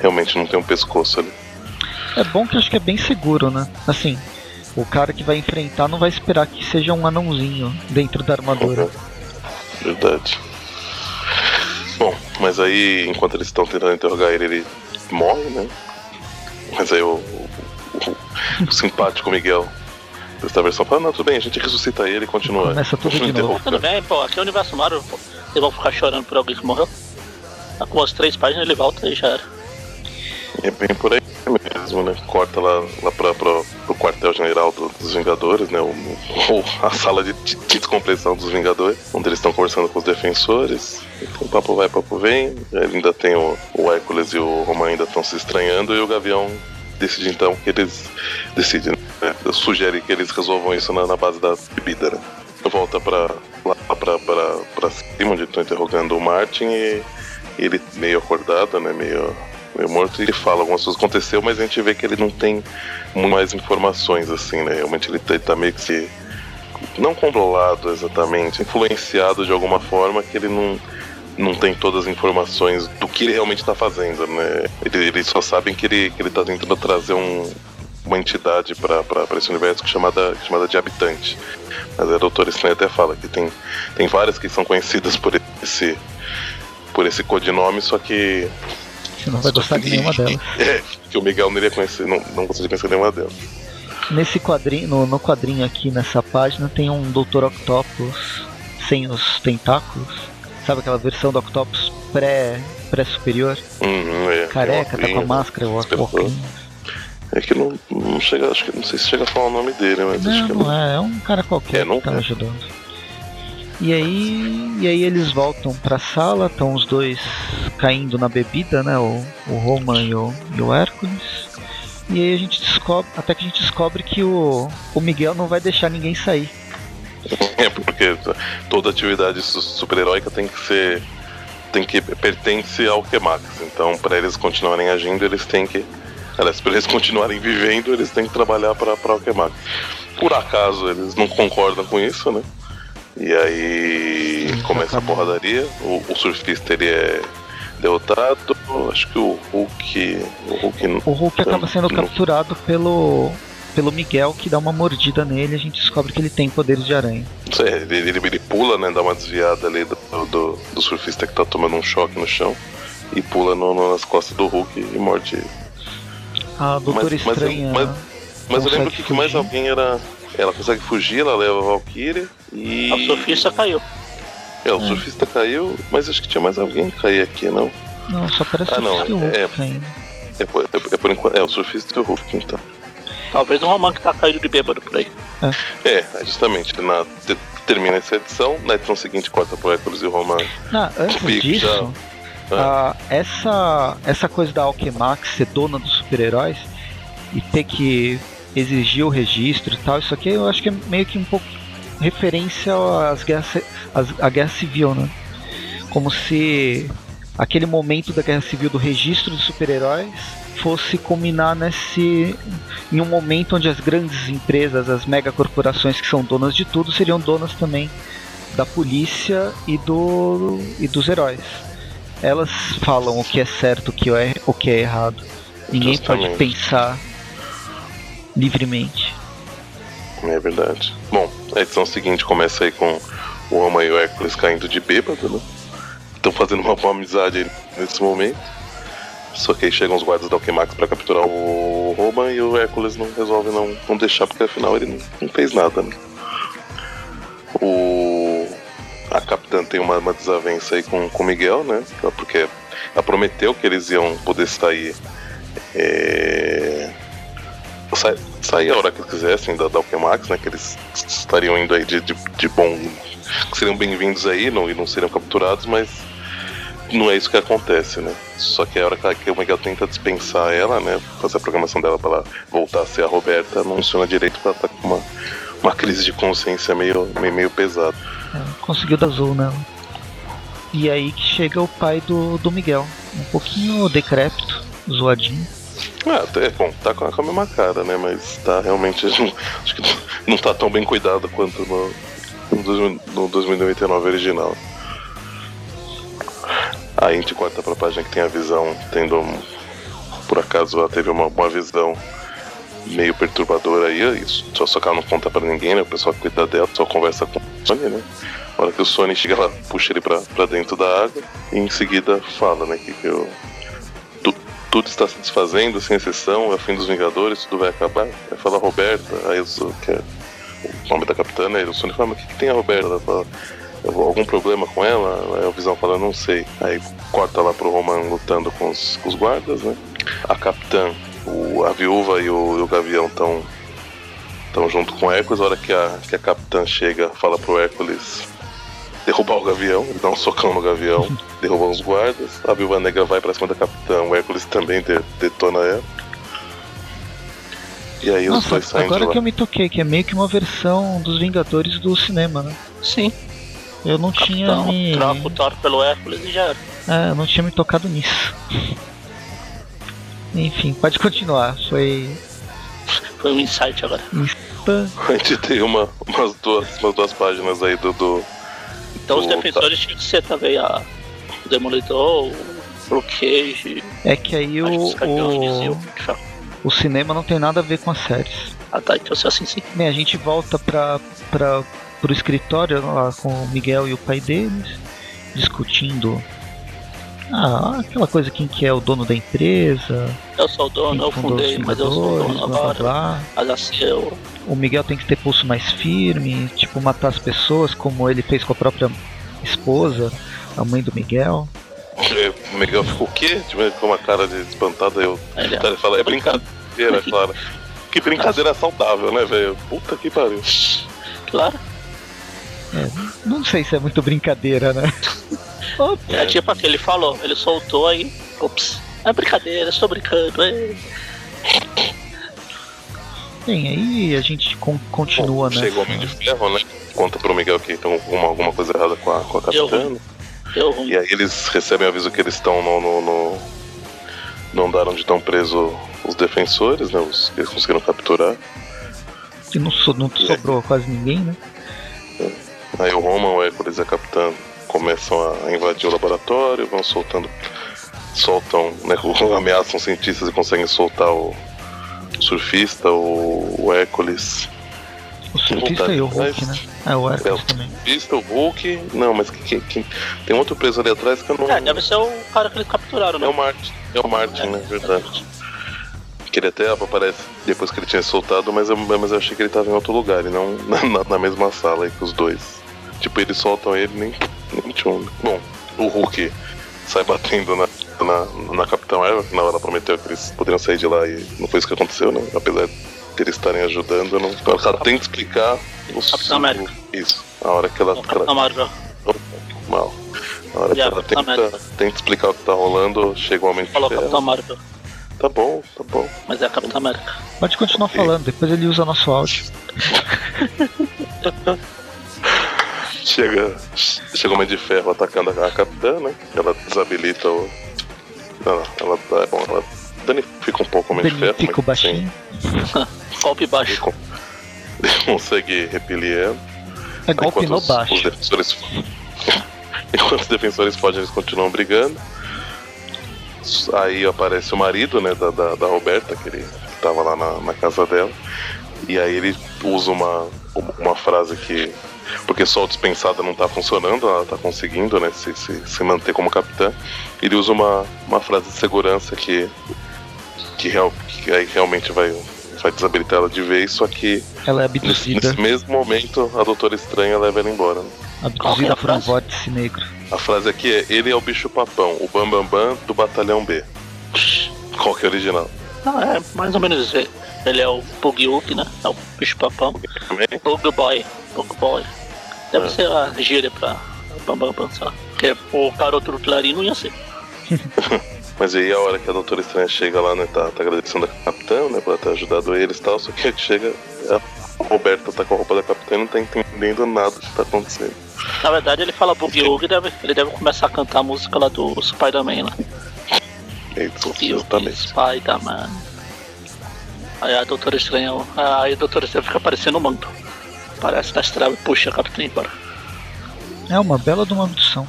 realmente não tem um pescoço ali. É bom que eu acho que é bem seguro, né? Assim, o cara que vai enfrentar não vai esperar que seja um anãozinho dentro da armadura. É, verdade. Bom, mas aí, enquanto eles estão tentando interrogar ele, ele morre, né? Mas aí o, o, o, o simpático Miguel desta versão fala, não, tudo bem, a gente ressuscita ele e continua. Começa tudo de novo. Tudo bem, pô, aqui é o universo Marvel, pô. Vocês vão ficar chorando por alguém que morreu? Com as três páginas ele volta e já era. É bem por aí mesmo, né? Corta lá, lá pra, pra, pro quartel-general do, dos Vingadores, né? Ou a sala de, de descompressão dos Vingadores, onde eles estão conversando com os Defensores. Então papo vai, papo vem. Ainda tem o, o Hércules e o Roman ainda estão se estranhando, e o Gavião decide então que eles decidem, né? Sugere que eles resolvam isso na, na base da bebida, né? Volta pra lá pra, pra, pra cima, onde estão interrogando o Martin, e ele meio acordado, né? Meio, meio morto, e fala algumas coisas que aconteceu, mas a gente vê que ele não tem mais informações, assim, né? Realmente ele tá, ele tá meio que se, não controlado exatamente, influenciado de alguma forma, que ele não, não tem todas as informações do que ele realmente tá fazendo, né? Ele, eles só sabem que ele, que ele tá tentando trazer um uma entidade para esse universo chamada, chamada de habitante. Mas a Doutora Estranha até fala que tem, tem várias que são conhecidas por esse, por esse codinome, só que... Você não vai gostar de nenhuma delas. É, que o Miguel não iria conhecer, não, não gostaria de conhecer nenhuma delas. Nesse quadrinho, no, no quadrinho aqui nessa página tem um Doutor Octopus sem os tentáculos. Sabe aquela versão do Octopus pré, pré-superior? Hum, é, careca, tá com a máscara, o óculos. É que não, não chega, acho que não sei se chega a falar o nome dele, mas não, acho que não. Não é, é um cara qualquer é, não que tá é. ajudando. E aí, e aí eles voltam pra sala, estão os dois caindo na bebida, né? O, o Roman e o, e o Hércules. E aí a gente descobre, até que a gente descobre que o, o Miguel não vai deixar ninguém sair. É, porque toda atividade super-heróica tem que ser, tem que pertence ao Alchemax. Então, para eles continuarem agindo, eles têm que, aliás, para eles continuarem vivendo, eles têm que trabalhar para o Alchemax. Por acaso, eles não concordam com isso, né? E aí começa a porradaria. O, o surfista ele é derrotado. Acho que o Hulk, o Hulk, não, o Hulk acaba sendo não, capturado pelo. Pelo Miguel, que dá uma mordida nele, a gente descobre que ele tem poderes de aranha. É, ele, ele, ele pula, né? Dá uma desviada ali do, do, do surfista que tá tomando um choque no chão e pula no, no, nas costas do Hulk e morde. A Doutora mas, Estranha. Mas, mas, mas eu lembro que, que mais alguém era. Ela consegue fugir, ela leva a Valkyria e. O surfista caiu. É, o é. surfista caiu, mas acho que tinha mais alguém que caía aqui, não? Não, só parece ah, não, que o Hulk é, caindo. É, é, por, é, por enquanto, é o surfista e o Hulk, então. Talvez um Roman que tá caído de bêbado por aí. É, é justamente. Na, te, termina essa edição, na edição seguinte corta pro Hércules e o Roman. Ah, antes Pico, disso, já, ah, é. essa, essa coisa da Alchemax ser dona dos super-heróis e ter que exigir o registro e tal, isso aqui eu acho que é meio que um pouco referência às guerras, às, à Guerra Civil, né? Como se aquele momento da Guerra Civil do registro dos super-heróis fosse culminar nesse, em um momento onde as grandes empresas, as megacorporações que são donas de tudo, seriam donas também da polícia e, do, e dos heróis. Elas falam o que é certo, o que é, o que é errado. Ninguém Justamente. pode pensar livremente. É verdade. Bom, a edição seguinte começa aí com o Homem e o Hércules caindo de bêbado, né? Estão fazendo uma boa amizade nesse momento. Só que aí chegam os guardas da Alchemax pra capturar o Roman e o Hércules não resolve não, não deixar, porque afinal ele não, não fez nada, né? O... A Capitã tem uma, uma desavença aí com o Miguel, né? Porque ela prometeu que eles iam poder sair é... Sa- sair a hora que quisessem da, da Alchemax, né? Que eles estariam indo aí de, de, de bom... Que seriam bem-vindos aí não, e não seriam capturados, mas... Não é isso que acontece, né? Só que a hora que o Miguel tenta dispensar ela, né? Fazer a programação dela pra ela voltar a ser a Roberta, não funciona direito, porque ela tá com uma, uma crise de consciência meio, meio, meio pesada. É, conseguiu dar azul nela. E aí que chega o pai do, do Miguel. Um pouquinho decrépito, zoadinho. Ah, é, bom, tá com a mesma cara, né? Mas tá realmente... Acho que não tá tão bem cuidado quanto no, no dois mil e noventa e nove original. Aí a gente corta pra página que tem a visão, tendo, por acaso ela teve uma, uma visão meio perturbadora aí, só, só que ela não conta pra ninguém, né? O pessoal cuida dela, só conversa com o Sony, né? Na hora que o Sony chega, ela puxa ele pra, pra dentro da água e em seguida fala, né? Que, que eu, tu, tudo está se desfazendo, sem exceção, é o fim dos Vingadores, tudo vai acabar. Aí fala Roberta, aí eu sou, que é o nome da capitã, né? O Sony fala, mas o que, que tem a Roberta? Ela fala... Algum problema com ela? Aí o Visão fala, não sei. Aí corta lá pro Roman lutando com os, com os guardas, né? A Capitã, o, a Viúva e o, e o Gavião estão tão junto com o Hércules. A hora que a, que a Capitã chega, fala pro Hércules derrubar o Gavião. Ele dá um socão no Gavião, derruba os guardas. A Viúva Negra vai pra cima da Capitã. O Hércules também de, detona ela. E aí Nossa, os dois saem agora de lá. Que eu me toquei, que é meio que uma versão dos Vingadores do cinema, né? Sim. Eu não Capitão, tinha me... troca o Thor pelo Hércules e já era. É, eu não tinha me tocado nisso. Enfim, pode continuar. Foi... Foi um insight agora. A gente tem uma, umas, duas, umas duas páginas aí do... do então do... os defensores tinham que ser também a... O Demolidor, o Bloqueio... É que aí o... o... o cinema não tem nada a ver com as séries. Ah tá, então se assim sim. Bem, a gente volta para para pro escritório lá com o Miguel e o pai deles, discutindo ah, aquela coisa, quem que é o dono da empresa. Eu sou o dono, eu fundei, mas eu sou o dono agora. Olha assim, eu... O Miguel tem que ter pulso mais firme, tipo matar as pessoas como ele fez com a própria esposa, a mãe do Miguel. O Miguel ficou o quê? Tipo, com uma cara de espantado, eu... Ele é, fala, é brincadeira, claro. Que brincadeira saudável, né, velho? Puta que pariu. Claro. É, não sei se é muito brincadeira, né? É tipo assim, ele falou, ele soltou aí. Ops, é brincadeira, estou brincando. É. Bem, aí a gente con- continua, Bom, né? Chegou o Homem de Ferro, né? Conta pro Miguel que tem alguma, alguma coisa errada com a, com a capitana. Eu, eu, e aí eles recebem o aviso que eles estão no, no, no, no andar onde estão presos os defensores, né? Os que eles conseguiram capturar. E não, so, não sobrou é. quase ninguém, né? É. Aí o Roman, o Hércules e a capitã começam a invadir o laboratório, vão soltando. Soltam, né? Ameaçam os cientistas e conseguem soltar o. O surfista, o, o Hércules. O surfista vontade, e o Hulk, mas... né? Ah, o Hércules é, também. O surfista, o Hulk. Não, mas que, que, que... tem outro preso ali atrás que eu não. É, deve ser o cara que eles capturaram, né? É o Martin, é o Martin, é, né? Verdade. Que ele até aparece depois que ele tinha soltado, mas eu, mas eu achei que ele tava em outro lugar e não na, na mesma sala aí que os dois. Tipo, eles soltam ele nem. nem tchum. Bom, o Hulk sai batendo na. Na, na Capitão Eva, que na hora prometeu que eles poderiam sair de lá e não foi isso que aconteceu, né? Apesar de eles estarem ajudando, não... ela Cap... tem que explicar os... Capitão América. Isso, na hora que ela... Capitão Marvel. Mal. Na hora que yeah, ela tenta, tenta explicar o que tá rolando, chega o Homem de Ferro. Falou Capitão Marvel. Tá bom, tá bom. Mas é a Capitão América. Pode continuar okay. falando, depois ele usa nosso áudio. Chega, chega o Homem de Ferro atacando a Capitã, né? Ela desabilita o... Não, não, ela, ela, ela danifica um pouco o Homem de Ferro. Danifica baixinho. Golpe baixo. Ele, ele consegue repelir ela. É golpe enquanto no os, baixo. Os defensores, enquanto os defensores fogem, eles continuam brigando. Aí aparece o marido, né, da, da, da Roberta, que ele tava lá na, na casa dela. E aí ele usa uma, uma frase que... Porque só o dispensado não tá funcionando, ela tá conseguindo, né, se, se, se manter como capitã. Ele usa uma, uma frase de segurança que, que, real, que aí realmente vai, vai desabilitar ela de vez, só que ela é abduzida. Nesse, nesse mesmo momento a Doutora Estranha leva ela embora. Né? Abduzida por um vórtice negro. A frase aqui é, ele é o bicho papão, o Bambambam bam, bam do Batalhão B. Qual que é o original? Não, é mais ou menos isso. Ele é o Pug-Up, né? É o bicho papão. Pug-Boy. Pug-Boy. Deve é. ser a gíria pra Bambam pensar. Porque o garoto do Clarim não ia ser. Mas aí a hora que a Doutora Estranha chega lá, né? Tá, tá agradecendo a Capitã, né? Por ela ter ajudado eles e tal. Só que chega, a Roberta tá com a roupa da Capitã e não tá entendendo nada do que tá acontecendo. Na verdade, ele fala Bug-Up e deve, ele deve começar a cantar a música lá do Spider-Man lá. Isso, exatamente. Spider-Man. Aí a Doutora Estranha, aí a Doutora Estranha fica parecendo um manto. Parece nas travas e puxa a Capitã embora. É uma bela de uma abdução.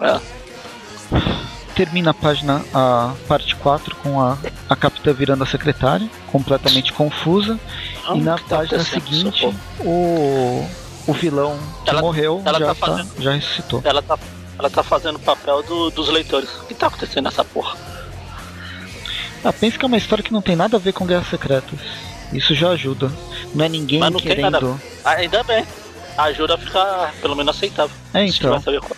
É. Termina a página, a parte quatro, com a, a Capitã virando a secretária, completamente confusa. Não, e na página tá seguinte, o, o vilão que ela, morreu ela já, tá fazendo, tá, já ressuscitou. Ela tá, ela tá fazendo o papel do, dos leitores. O que tá acontecendo nessa porra? Ah, pensa que é uma história que não tem nada a ver com Guerras Secretas. Isso já ajuda. Não é ninguém não querendo... Ainda bem. Ajuda a ficar, pelo menos, aceitável. É, então. Saber qual...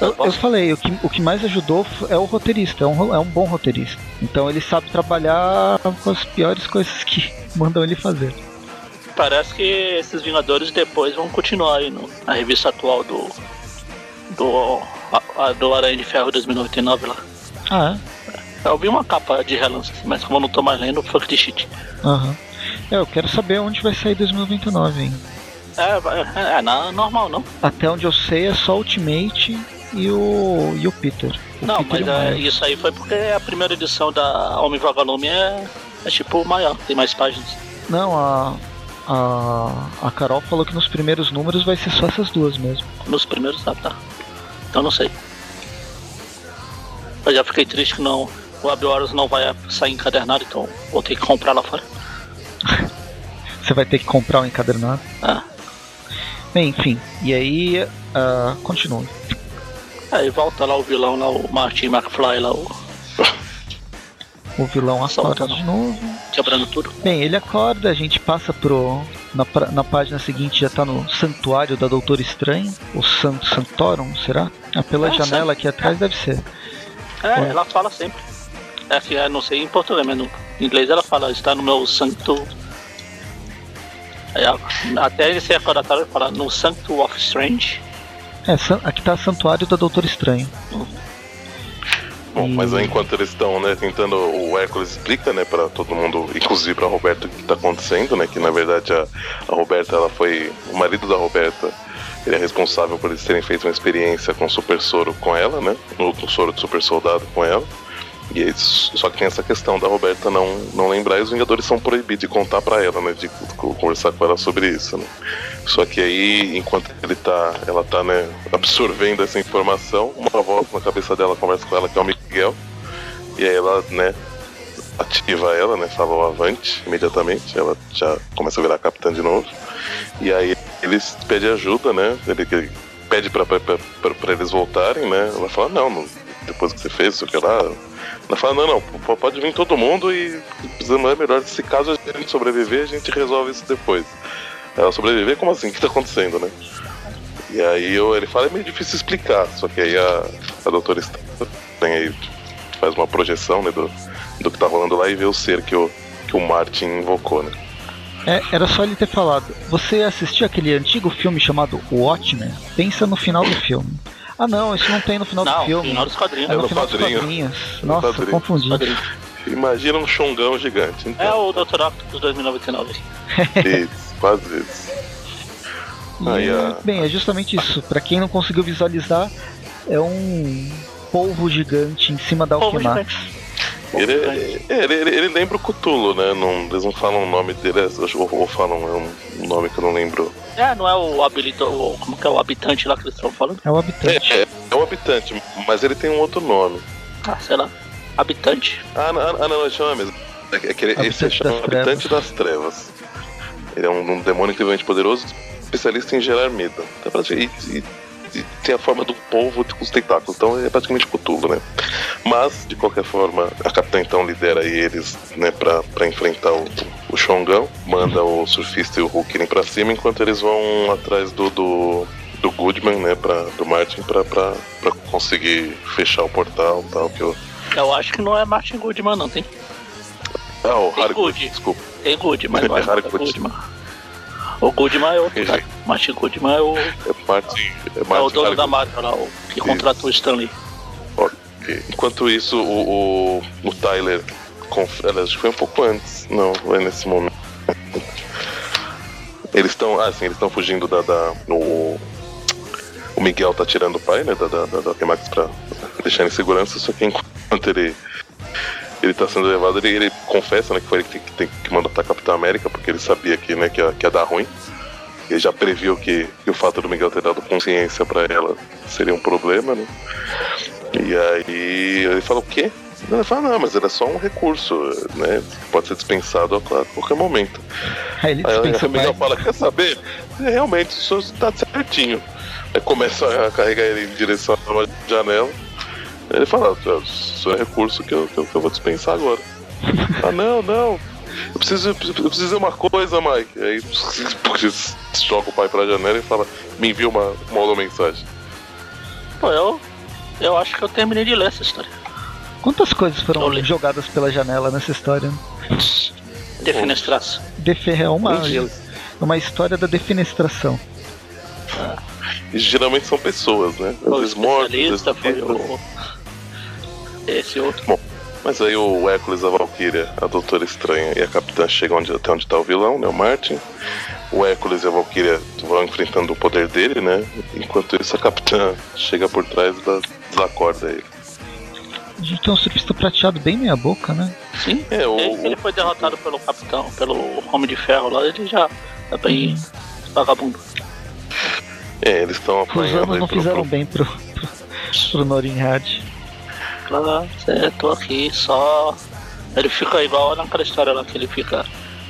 eu, eu falei, o que, o que mais ajudou é o roteirista. É um, é um bom roteirista. Então ele sabe trabalhar com as piores coisas que mandam ele fazer. Parece que esses Vingadores depois vão continuar aí no, na revista atual do... Do... A, a, do Aranha de Ferro dois mil e noventa e nove lá. Ah, é? Eu vi uma capa de relance, mas como eu não tô mais lendo, fuck the shit. Aham. Uhum. Eu quero saber onde vai sair dois mil e noventa e nove, hein? É, é, é não, normal, não. Até onde eu sei é só Ultimate e o, e o Peter. O não, Peter mas é, isso aí foi porque a primeira edição da Homem Vagalume é, é tipo maior, tem mais páginas. Não, a, a, a Carol falou que nos primeiros números vai ser só essas duas mesmo. Nos primeiros, tá, tá. Então não sei. Eu já fiquei triste que não... o Abril Horus não vai sair encadernado, então vou ter que comprar lá fora. Você vai ter que comprar o encadernado? Ah. Bem, enfim, e aí, uh, continua. Aí volta lá o vilão, lá o Martin McFly, lá o... O vilão acorda de novo. Quebrando tudo. Bem, ele acorda, a gente passa pro... Na, na página seguinte já tá no Santuário da Doutora Estranha. O San, Santorum, será? Ah, pela é, janela sempre. Aqui atrás deve ser. É, Bom. Ela fala sempre. É que eu não sei em português, mas no inglês ela fala, está no meu santo... Até ele ser acordatado, ele fala no Sanctum of Strange. É, aqui tá Santuário da Doutora Estranha. Uhum. Bom, mas aí, enquanto eles estão, né, tentando, o Hércules explica, né, pra todo mundo, inclusive pra Roberta, o que tá acontecendo, né, que na verdade a, a Roberta, ela foi, o marido da Roberta, ele é responsável por eles terem feito uma experiência com super soro com ela, né, ou com soro de super soldado com ela, e aí, só que tem essa questão da Roberta não, não lembrar, e os Vingadores são proibidos de contar pra ela, né, de, de conversar com ela sobre isso, né. Só que aí, enquanto ele tá, ela tá, né, absorvendo essa informação, uma voz na cabeça dela conversa com ela, que é o Miguel. E aí ela, né, ativa ela, né, fala o avante imediatamente. Ela já começa a virar capitã de novo. E aí eles pedem ajuda, né, ele, ele pede pra, pra, pra, pra eles voltarem, né. Ela fala, não, não, depois que você fez, sei lá. Ela fala, não, não, pode vir todo mundo e precisamos, é melhor, se caso a gente sobreviver, a gente resolve isso depois. Ela sobreviver? Como assim? O que tá acontecendo, né? E aí eu, ele fala, é meio difícil explicar. Só que aí a, a doutora tem aí, faz uma projeção, né, do, do que tá rolando lá e vê o ser que o, que o Martin invocou, né? É, era só ele ter falado, você assistiu aquele antigo filme chamado O Watchmen? Pensa no final do filme. Ah não, isso não tem no final não, do filme. Final dos quadrinhos. É no, é no final quadrinho. Dos quadrinhos. Nossa, quadrinho. Confundi. Quadrinho. Imagina um Xongão gigante. Então. É o doutor Octopus dois mil e noventa e nove. Isso. Quase isso. E, Aí, a... Bem, é justamente isso. Pra quem não conseguiu visualizar, é um polvo gigante em cima da Alchemax. Ele, ele, ele, ele lembra o Cthulhu, né? Não, eles não falam o nome dele, ou falam um nome que eu não lembro. É, não é o habilitante. Como que é o habitante lá que eles estão falando? É o habitante. É, é, é o habitante, mas ele tem um outro nome. Ah, sei lá. Habitante? Ah, não, ah, não, chama mesmo. É que ele se chama Habitante das Trevas. Ele é um, um demônio incrivelmente poderoso, especialista em gerar medo. E, e, e tem a forma do polvo com os tentáculos, então é praticamente Cthulhu, né? Mas, de qualquer forma, a capitã então lidera aí eles, né, pra, pra enfrentar o, o Xongão, manda o surfista e o Hulk irem pra cima, enquanto eles vão atrás do, do, do Goodman, né, pra, do Martin, pra, pra, pra conseguir fechar o portal e tal. Que eu... eu acho que não é Martin Goodman, não, tem? Ah, o Harry Goodman, desculpa. Tem Goodman, mas não é Harry Goodman. O Goodman é outro cara. Martin Goodman é o... É, Martin, é, Martin, é o dono Harry da Marvel lá, o que contratou o Stan Lee. Okay. Enquanto isso, o, o, o Tyler... Conf... Acho que foi um pouco antes. Não, é nesse momento. Eles estão... Ah, sim, eles estão fugindo da... da o, o Miguel tá tirando o pai, né? Da Alchemax da, da, da pra deixar em segurança. Só que enquanto ele... Ele tá sendo levado, ele, ele confessa, né, que foi ele que, que, que mandou pra Capitão América, porque ele sabia que, né, que, ia, que ia dar ruim. Ele já previu que, que o fato do Miguel ter dado consciência pra ela seria um problema, né? E aí ele fala, o quê? Ele fala, não, mas ele é só um recurso, né? Pode ser dispensado a, a qualquer momento. Aí ele dispensa, aí o Miguel fala, quer saber? Realmente, o senhor tá certinho. Aí começa a carregar ele em direção a uma janela. Ele fala, isso é recurso que eu, que eu, que eu vou dispensar agora. Ah, não, não. Eu preciso, eu preciso de uma coisa, Mike. Aí joga o pai pra janela e fala, me envia uma, uma outra mensagem. Pô, eu, eu acho que eu terminei de ler essa história. Quantas coisas foram jogadas pela janela nessa história? Defenestração. Defe- é uma, uma história da defenestração. Ah. Geralmente são pessoas, né? Os mortos. Esse outro. Bom, mas aí o Hércules, a Valkyria, a Doutora Estranha e a Capitã chegam onde, até onde tá o vilão, né? O Martin. O Hércules e a Valkyria vão enfrentando o poder dele, né? Enquanto isso, a Capitã chega por trás e desacorda ele. A gente tem um surfista prateado bem meia boca, né? Sim. É, o... Ele foi derrotado pelo Capitão, pelo Homem de Ferro lá, ele já é bem vagabundo. É, eles estão apanhando. Os anos não pro, fizeram pro... bem pro, pro, pro Norinhad. lá, é, tô aqui só. Ele fica igual naquela história lá que ele fica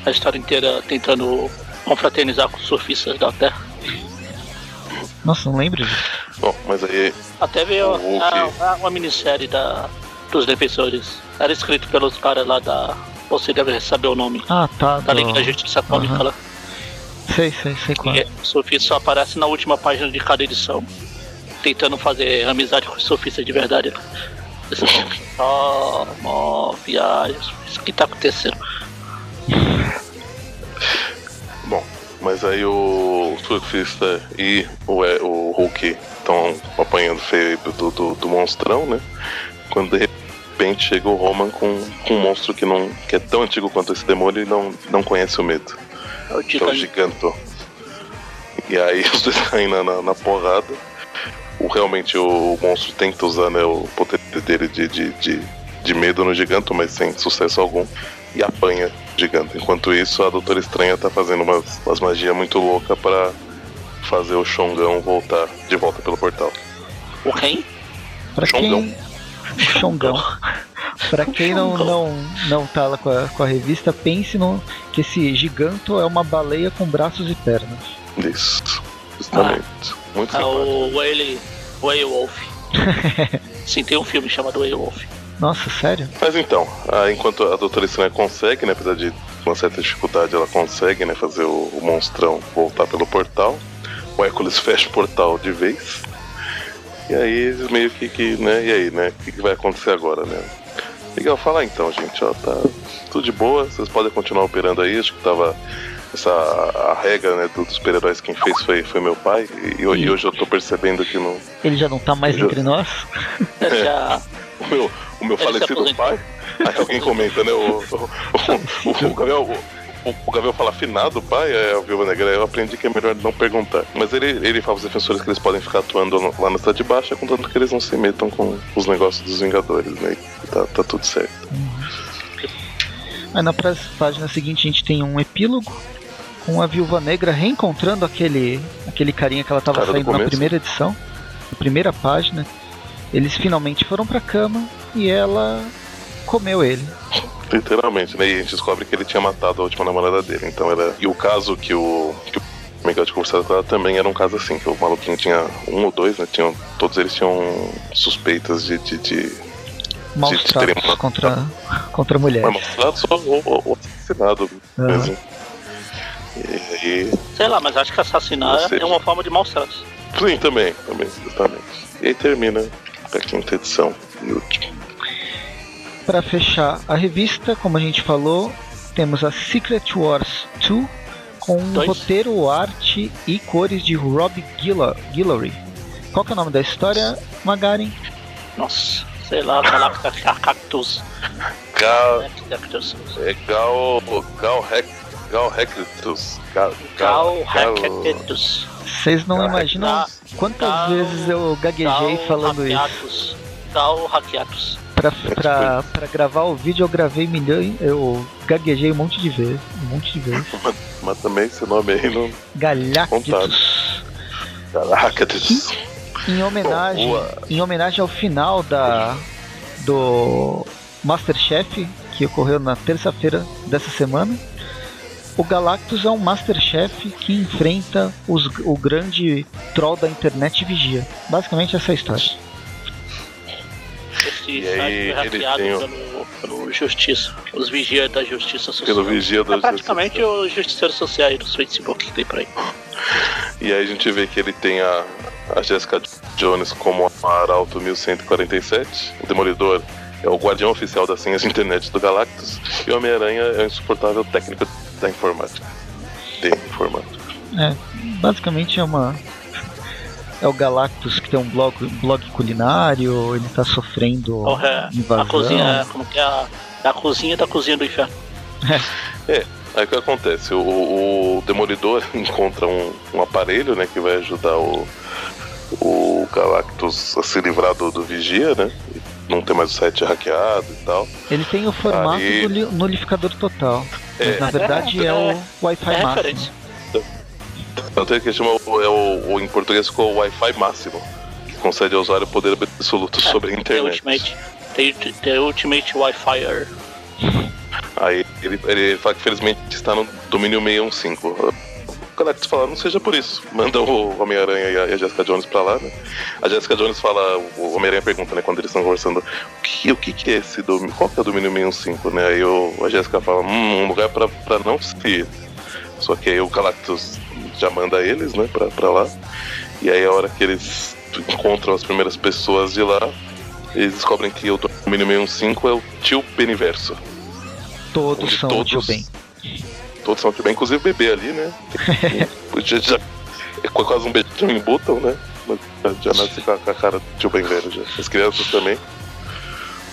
a história inteira tentando confraternizar com os surfistas da Terra. Nossa, não lembro disso. Bom, mas aí. Até veio o a, a, uma minissérie da, dos Defensores. Era escrito pelos caras lá da. Você deve saber o nome. Ah, tá. Da Liga da Justiça Cômica lá. Sei, sei, sei qual. É, o surfista só aparece na última página de cada edição, tentando fazer amizade com os surfistas de verdade. Só mó viagem. Isso que tá acontecendo. Bom, mas aí o surfista e o, o Hulk estão apanhando feio do, do, do monstrão, né? Quando de repente chega o Roman com, com um monstro que, não, que é tão antigo quanto esse demônio e não, não conhece o medo. É o Giganto. É o Giganto. E aí os dois saem na, na, na porrada. O, realmente o monstro tenta usar, né, o poder dele de, de, de, de medo no Giganto, mas sem sucesso algum. E apanha o Gigante. Enquanto isso, a Doutora Estranha tá fazendo umas, umas magias muito loucas pra fazer o Xongão voltar de volta pelo portal. O quem? Pra Xongão. Quem... Xongão. Pra quem não, não, não tá lá com a, com a revista, pense no, que esse Giganto é uma baleia com braços e pernas. Isso. Justamente. Ah. Muito ah, simpático. O Whale Wolf. Sim, tem um filme chamado Whale Wolf. Nossa, sério? Mas então, a, enquanto a Doutora Estranha consegue, né, apesar de uma certa dificuldade, ela consegue, né, fazer o, o monstrão voltar pelo portal. O Hércules fecha o portal de vez. E aí eles meio que, que né, e aí, né, o que, que vai acontecer agora, né? Legal, falar então, gente, ó, tá tudo de boa, vocês podem continuar operando aí, acho que tava... Essa, a regra, né, dos super-heróis, quem fez foi, foi meu pai, e, e hoje eu tô percebendo que não... Ele já não tá mais já... entre nós? É, já... O meu, o meu falecido pai, aí alguém comenta, né, o, o, o, o Gabriel... O... O Gabriel fala afinado, pai, é a Viúva Negra. Eu aprendi que é melhor não perguntar. Mas ele, ele fala aos defensores que eles podem ficar atuando lá na Cidade Baixa, contanto que eles não se metam com os negócios dos Vingadores, né? Tá, tá tudo certo. Aí na página seguinte a gente tem um epílogo com a Viúva Negra reencontrando aquele, aquele carinha que ela tava Cara saindo na primeira edição, na primeira página. Eles finalmente foram pra cama e ela comeu ele. Literalmente, né? E a gente descobre que ele tinha matado a última namorada dele. Então era. E o caso que o, que o Miguel tinha conversado com ela também era um caso assim, que o maluquinho tinha um ou dois, né? Tinham... Todos eles tinham suspeitas de. de, de... maus de, de tratos terem... contra, contra mulheres. Mas maus tratos ou, ou, ou assassinado mesmo. Ah. E, e... Sei lá, mas acho que assassinar seja... é uma forma de maus tratos. Sim, também, também, justamente. E aí termina a quinta edição e última. Para fechar a revista, como a gente falou, temos a Secret Wars Too, com dois. Roteiro, arte e cores de Rob Guillory. Qual que é o nome da história, Magaren? Nossa, sei lá, Galactus. Galactus. É Gal. Gal Galactus. Galactus. Vocês não imaginam quantas vezes eu gaguejei falando isso. Gal Hackeatus. Pra, pra, pra gravar o vídeo eu gravei milhões, eu gaguejei um monte de vezes, um monte de vezes. Mas, mas também esse nome aí não... Galactus. Galactus. Em, em homenagem, em homenagem ao final da, do MasterChef, que ocorreu na terça-feira dessa semana, o Galactus é um MasterChef que enfrenta os, o grande troll da internet Vigia. Basicamente essa é a história. E aí, ele tem o... pelo Justiça, os Vigia da Justiça Social. Pelo Vigia da é praticamente Justiça. O Justiceiro Social aí do Facebook que tem por aí. E aí a gente vê que ele tem a, a Jessica Jones como a Arauto mil cento e quarenta e sete, o Demolidor é o guardião oficial das senhas de internet do Galactus, e o Homem-Aranha é o insuportável técnico da informática. De informática. É, basicamente é uma... É o Galactus que tem um blog, blog culinário, ele tá sofrendo oh, é. invasão. A cozinha, como que é a, a cozinha da cozinha do inferno. É, aí o que acontece? O, o Demolidor encontra um, um aparelho, né, que vai ajudar o, o Galactus a se livrar do, do Vigia, né? Não ter mais o site hackeado e tal. Ele tem o formato aí... do nulificador total. É. Mas na verdade é, é o Wi-Fi é máximo. Tanto que chama o, é o, o em português ficou o Wi-Fi máximo, que concede ao usuário poder absoluto é, sobre a internet. Ultimate. The, the Ultimate Wi-Fi. Aí ele, ele fala que felizmente está no domínio seiscentos e quinze. O Galactus fala, não seja por isso. Mandam o Homem-Aranha e a, e a Jessica Jones pra lá, né? A Jessica Jones fala, o Homem-Aranha pergunta, né, quando eles estão conversando, o que, o que que é esse domínio, qual que é o domínio seiscentos e quinze, né? Aí o, a Jessica fala, hum, um lugar pra, pra não ser. Só que aí o Galactus já manda eles, né, pra, pra lá. E aí a hora que eles encontram as primeiras pessoas de lá, eles descobrem que o domínio seiscentos e quinze é o Tio Beniverso. Todos são todos... o Tio Ben. Todos são bem, inclusive o bebê ali, né? já, já, é quase um beijão em botão, né? Já, já nasce com a, com a cara do tio bem velho. Já. As crianças também.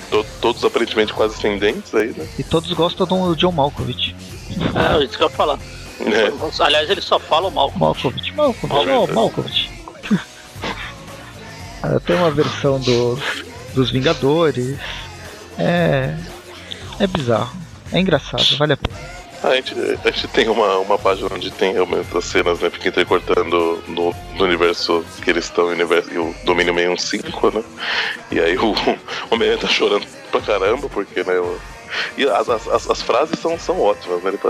Todo, todos aparentemente quase sem dentes aí, né? E todos gostam do John Malkovich. Ah, isso que eu ia falar. É. Aliás, ele só fala o Malkovich. Malkovich, Malkovich, Mal, Malkovich. Ah, tem uma versão do, dos Vingadores. É. É bizarro. É engraçado, vale a pena. A gente, a gente tem uma, uma página onde tem realmente as cenas, né? Fica intercortando no, no universo que eles estão, universo, e o domínio seiscentos e quinze, né? E aí o, o Homem-Aranha tá chorando pra caramba, porque, né? Eu, e as, as, as frases são, são ótimas, né? Ele tá,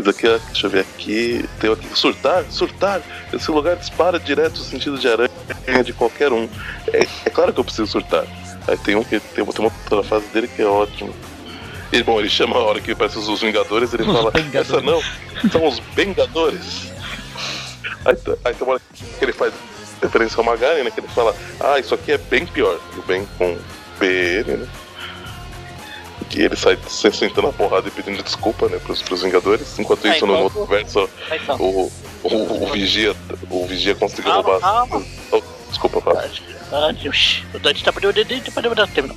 isso aqui, ó, deixa eu ver aqui. Tem aqui, surtar, surtar. Esse lugar dispara direto no sentido de aranha de qualquer um. É, é claro que eu preciso surtar. Aí tem um que tem, tem uma outra frase dele que é ótima. E, bom, ele chama a hora que parece os Vingadores, ele os fala, Vingadores. Essa não, são os Vingadores. Aí, aí tem uma hora que ele faz referência ao Magari, né, que ele fala, ah, isso aqui é bem pior. E o Ben com B N, né. E ele sai sentando a porrada e pedindo desculpa, né, pros, pros Vingadores. Enquanto isso, aí, no outro verso, o, o, o, o Vigia, o Vigia conseguiu calma, roubar... Calma. Oh, desculpa, Fábio. Ah, o Dante tá perdendo o dedo e tá perdendo o tempo.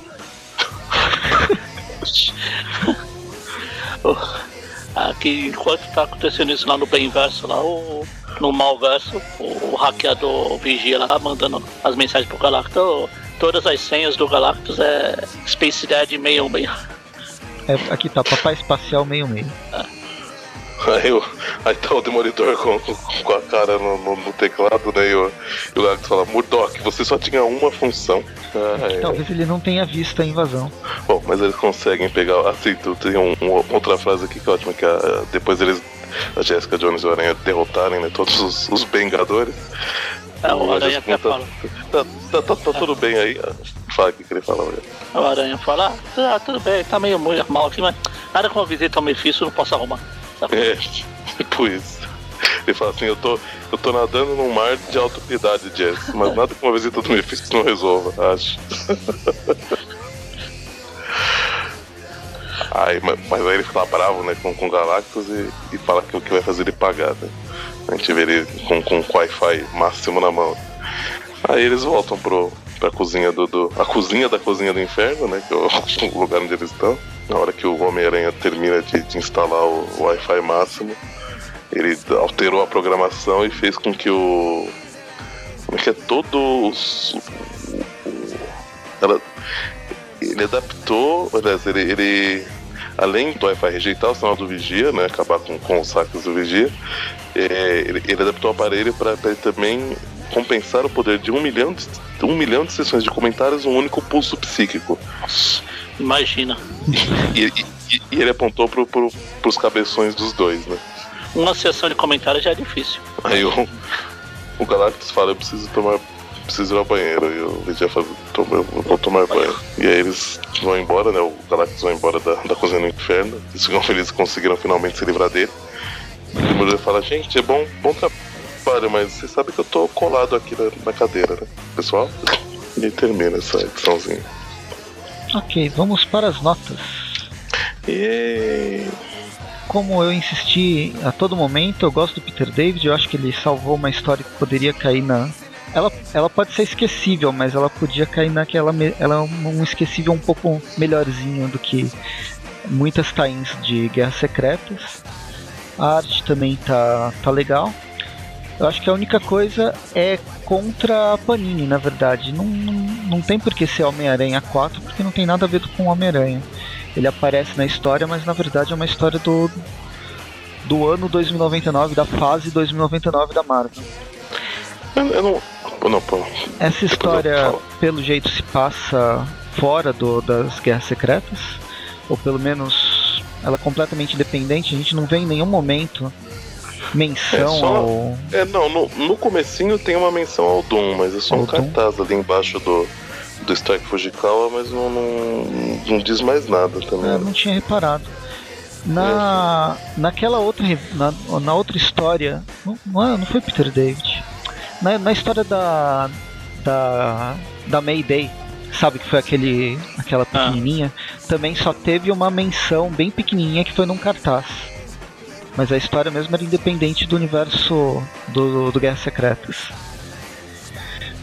Aqui, enquanto tá acontecendo isso lá no bem-verso, lá, o, no mal-verso, o, o hackeador vigia lá mandando as mensagens pro Galactus. Então, todas as senhas do Galactus é Space Dad seis um seis. É, aqui tá, Papai Espacial seiscentos e sessenta e seis. É. Aí, o, aí tá o Demolidor com, com, com a cara no, no, no teclado, né? E o, e o Galactus fala, Murdoch, você só tinha uma função. Ah, é. Talvez ele não tenha visto a invasão. Bom, mas eles conseguem pegar. Assim, tem um, um, outra frase aqui que é ótima, que a, depois eles, a Jessica Jones e o Aranha derrotarem, né, todos os, os Vingadores. Ah, o Aranha até fala. Tá, tá, tá, tá é. Tudo bem aí. Fala o que ele fala, velho. O Aranha fala, ah, tudo bem, tá meio mal aqui, mas nada com a visita ao Mephisto, não posso arrumar. É, tipo isso. Ele fala assim, eu tô, eu tô nadando num mar de alta umidade, Jess, mas nada com uma visita do Mephisto não resolva, acho. Aí, mas, mas aí ele fica bravo, né, com o Galactus e, e fala que o que vai fazer ele pagar, né? A gente vê ele com, com o Wi-Fi máximo na mão. Aí eles voltam pro, pra cozinha do, do... A cozinha da cozinha do inferno, né, que é o lugar onde eles estão. Na hora que o Homem-Aranha termina de, de instalar o, o Wi-Fi máximo, ele alterou a programação e fez com que o... Como é que é? Todos... O, o, ela, ele adaptou... Aliás, ele, ele... Além do Wi-Fi rejeitar o sinal do Vigia, né, acabar com, com os saques do Vigia, é, ele, ele adaptou o aparelho para também compensar o poder de um milhão de, um milhão de sessões de comentários, um único pulso psíquico. Imagina. E, e, e, e ele apontou pro, pro, pros cabeções dos dois, né? Uma sessão de comentários já é difícil. Aí o, o Galactus fala, eu preciso tomar. Preciso ir ao banheiro. E eu, ele já fala, eu vou tomar banho. E aí eles vão embora, né? O Galactus vai embora da, da cozinha do inferno. Eles ficam felizes que conseguiram finalmente se livrar dele. E o Demolidor fala, gente, é bom, bom trabalho, mas você sabe que eu tô colado aqui na, na cadeira, né? Pessoal? E termina essa ediçãozinha. Ok, vamos para as notas. E... Como eu insisti a todo momento, eu gosto do Peter David. Eu acho que ele salvou uma história que poderia cair na... Ela, ela pode ser esquecível, mas ela podia cair naquela... Ela é um esquecível um pouco melhorzinho do que muitas tie-ins de Guerras Secretas. A arte também tá, tá legal. Eu acho que a única coisa é contra a Panini, na verdade. Não, não, não tem por que ser Homem-Aranha quatro, porque não tem nada a ver com o Homem-Aranha. Ele aparece na história, mas na verdade é uma história do, do ano dois mil e noventa e nove, da fase dois mil e noventa e nove da Marvel. Eu, eu não, eu não, eu não, eu não. Essa história, pelo jeito, se passa fora do, das Guerras Secretas, ou pelo menos ela é completamente independente. A gente não vê em nenhum momento menção é só, ao... É, não, no, no comecinho tem uma menção ao Doom, mas é só um cartaz ali embaixo do, do Stark Fujikawa, mas não, não, não diz mais nada também. Eu não tinha reparado. Na, é. Naquela outra, na, na outra história, não, não foi Peter David, na, na história da, da, da Mayday, sabe, que foi aquele, aquela pequenininha, ah. também só teve uma menção bem pequenininha que foi num cartaz. Mas a história mesmo era independente do universo do, do, do Guerras Secretas.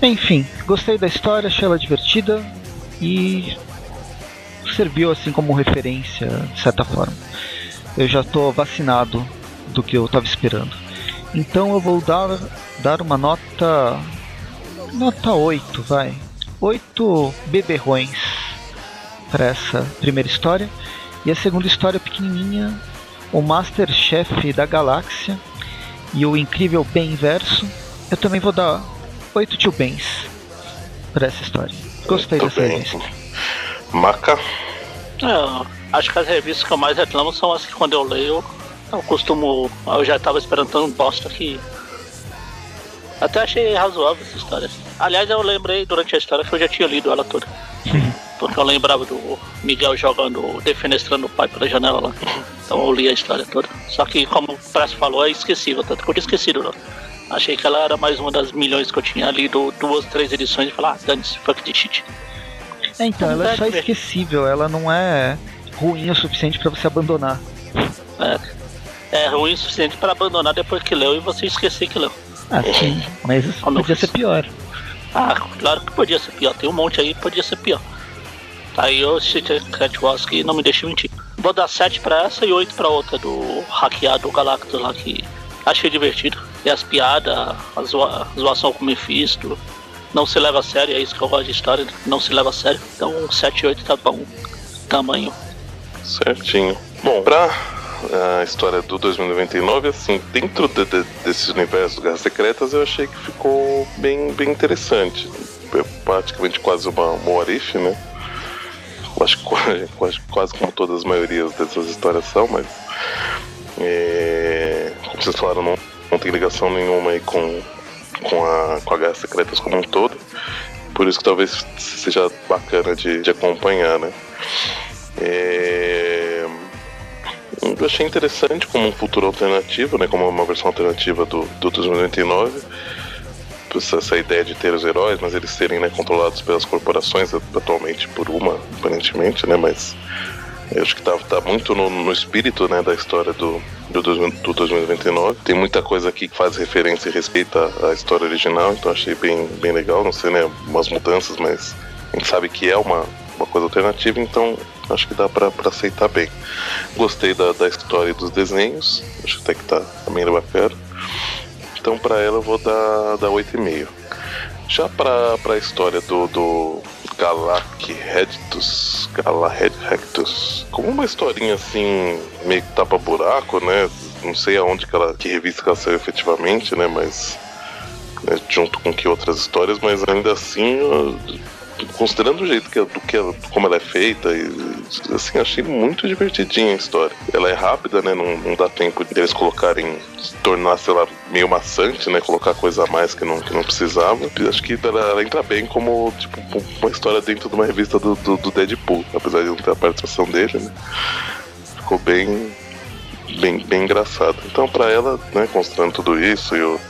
Enfim, gostei da história, achei ela divertida e serviu assim como referência, de certa forma. Eu já estou vacinado do que eu estava esperando. Então eu vou dar, dar uma nota... Nota oito, vai. oito beberrões para essa primeira história. E a segunda história pequenininha... O Masterchef da Galáxia e o Incrível Bem Inverso. Eu também vou dar oito tio bens pra essa história. Gostei muito dessa bem. Revista. Maca? É, acho que as revistas que eu mais reclamo são as que, quando eu leio, eu costumo... Eu já tava esperando tanto bosta que... Até achei razoável essa história. Aliás, eu lembrei durante a história que eu já tinha lido ela toda. Porque eu lembrava do Miguel jogando, defenestrando o pai pela janela lá. Então eu li a história toda. Só que, como o Prass falou, é esquecível. Tanto que eu tinha esquecido, não. Achei que ela era mais uma das milhões que eu tinha lido, duas, três edições, e falei, ah, dane-se, fuck the shit. É, então, ela é só esquecível. Ela não é ruim o suficiente pra você abandonar. É, é ruim o suficiente pra abandonar depois que leu e você esquecer que leu. Ah, sim, mas isso podia fiz. ser pior. Ah, claro que podia ser pior. Tem um monte aí que podia ser pior. Aí eu citei Secret Wars que não me deixa mentir. Vou dar sete pra essa e oito pra outra do hackeado Galactus lá, que achei divertido. E as piadas, a, zoa, a zoação com o Mephisto, não se leva a sério, é isso que eu gosto de história, não se leva a sério. Então sete e oito tá bom, tamanho. Certinho. Bom, pra a história do dois mil e noventa e nove, assim, dentro de, de, desse universo do Guerras Secretas, eu achei que ficou bem, bem interessante. É praticamente quase uma, uma orife, né? Acho que quase, quase como todas as maiorias dessas histórias são, mas é, como vocês falaram, não, não tem ligação nenhuma aí com, com a, com a Guerras Secretas como um todo. Por isso que talvez seja bacana de, de acompanhar, né? É, eu achei interessante como um futuro alternativo, né? Como uma versão alternativa do, do dois mil e noventa e nove. Essa ideia de ter os heróis, mas eles serem, né, controlados pelas corporações, atualmente por uma, aparentemente, né, mas eu acho que tá, tá muito no, no espírito, né, da história do, do, do dois mil e noventa e nove. Tem muita coisa aqui que faz referência e respeita à história original, então achei bem, bem legal, não sei, né, umas mudanças, mas a gente sabe que é uma, uma coisa alternativa, então acho que dá pra, pra aceitar bem. Gostei da, da história e dos desenhos, acho até que tá também bacana. Então pra ela eu vou dar, dar oito vírgula cinco. Já pra, pra história do, do Galactus, Galactus, como uma historinha assim, meio que tapa buraco, né? Não sei aonde que ela, que revista que ela saiu efetivamente, né? Mas, né, junto com que outras histórias, mas ainda assim, eu, considerando o jeito que, do que ela, como ela é feita, e, assim, achei muito divertidinha a história. Ela é rápida, né? Não, não dá tempo deles colocarem, se tornar, sei lá, meio maçante, né? Colocar coisa a mais que não, que não precisava. Acho que ela, ela entra bem como, tipo, uma história dentro de uma revista do, do, do Deadpool, apesar de não ter a participação dele, né? Ficou bem, bem, bem engraçado. Então, pra ela, né, considerando tudo isso e o...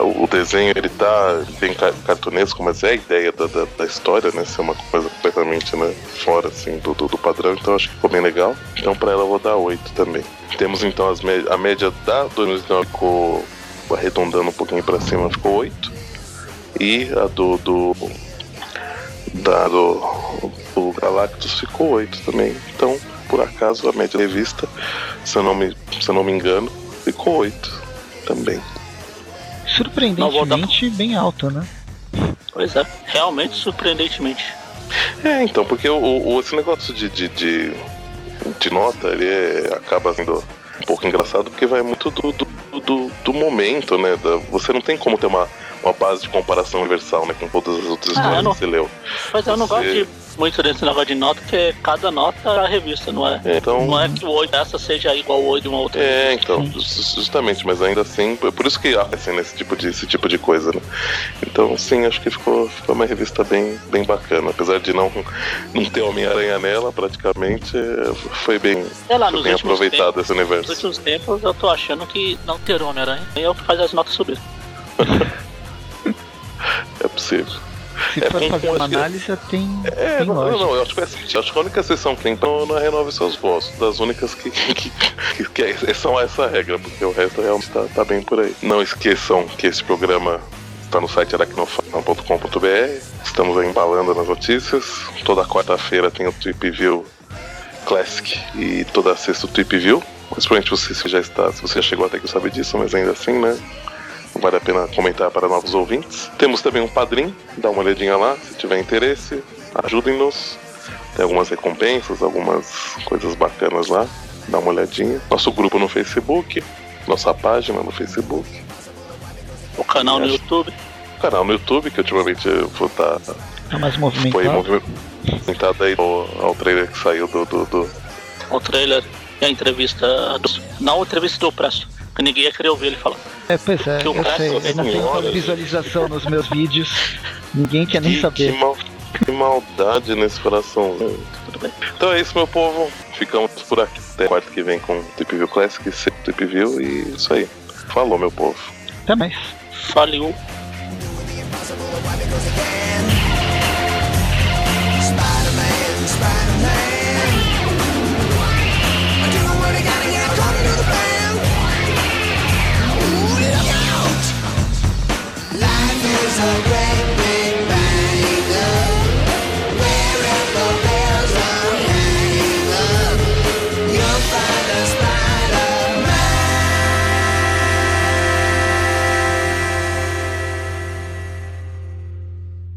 O desenho, ele tá bem cartunesco, mas é a ideia da, da, da história, né? Ser uma coisa completamente, né, fora, assim, do, do, do padrão. Então acho que ficou bem legal. Então pra ela eu vou dar oito também. Temos então as me- a média da dois mil e nove ficou, arredondando um pouquinho pra cima, ficou oito. E a do... do da do, do Galactus ficou oito também. Então, por acaso, a média da revista, se eu não me, se eu não me engano, ficou oito também. Surpreendentemente dar... bem alta, né? Pois é, realmente surpreendentemente. É, então, porque o, o, esse negócio de, de, de, de nota, ele é, acaba sendo um pouco engraçado, porque vai muito do, do, do, do momento, né? Da, você não tem como ter uma, uma base de comparação universal, né? Com todas as outras ah, histórias não... que você leu. Mas eu você... não gosto de gosto muito desse negócio de nota, porque cada nota é a revista, não é? é então... Não é que o oito dessa seja igual ao oito de uma outra. É, revista. Então, justamente, mas ainda assim, por isso que há assim, nesse tipo de, esse tipo de coisa, né? Então, sim, acho que ficou, ficou uma revista bem, bem bacana, apesar de não, não ter Homem-Aranha nela, praticamente, foi bem, sei lá, foi bem aproveitado tempos, esse universo. Nos últimos tempos, eu tô achando que não ter Homem-Aranha é o que faz as notas subir. É possível. Se é, for tem, fazer uma análise, que... tem. É, tem não, não, não, eu acho que, é, acho que a única sessão que tem então, não é Renove Seus Votos, das únicas que, que, que, que é, são essa regra, porque o resto realmente tá, tá bem por aí. Não esqueçam que esse programa está no site aracnofan ponto com ponto b r, estamos aí embalando nas notícias. Toda quarta-feira tem o Thwip View Classic e toda sexta o Thwip View. Mas provavelmente você se já está, se você já chegou até que sabe disso, mas ainda assim, né? Vale a pena comentar para novos ouvintes. Temos também um padrinho, dá uma olhadinha lá, se tiver interesse, ajudem-nos. Tem algumas recompensas, algumas coisas bacanas lá, dá uma olhadinha. Nosso grupo no Facebook, nossa página no Facebook. O canal no acho... YouTube. O canal no YouTube, que ultimamente eu vou estar... Tá... É mais movimentado. Foi movimentado aí ao, ao trailer que saiu do... do, do... O trailer e a entrevista... Do... Não, a entrevista do Presto. Ninguém ia querer ouvir ele falar. É, pois é, eu sei, eu não tenho tanta visualização nos meus vídeos. Ninguém quer nem que, saber. Que, mal, que maldade nesse coração. Tudo bem. Então é isso, meu povo. Ficamos por aqui até quarta que vem com o Thwip View Classic, sempre Thwip View e isso aí. Falou, meu povo. Até mais. Valeu.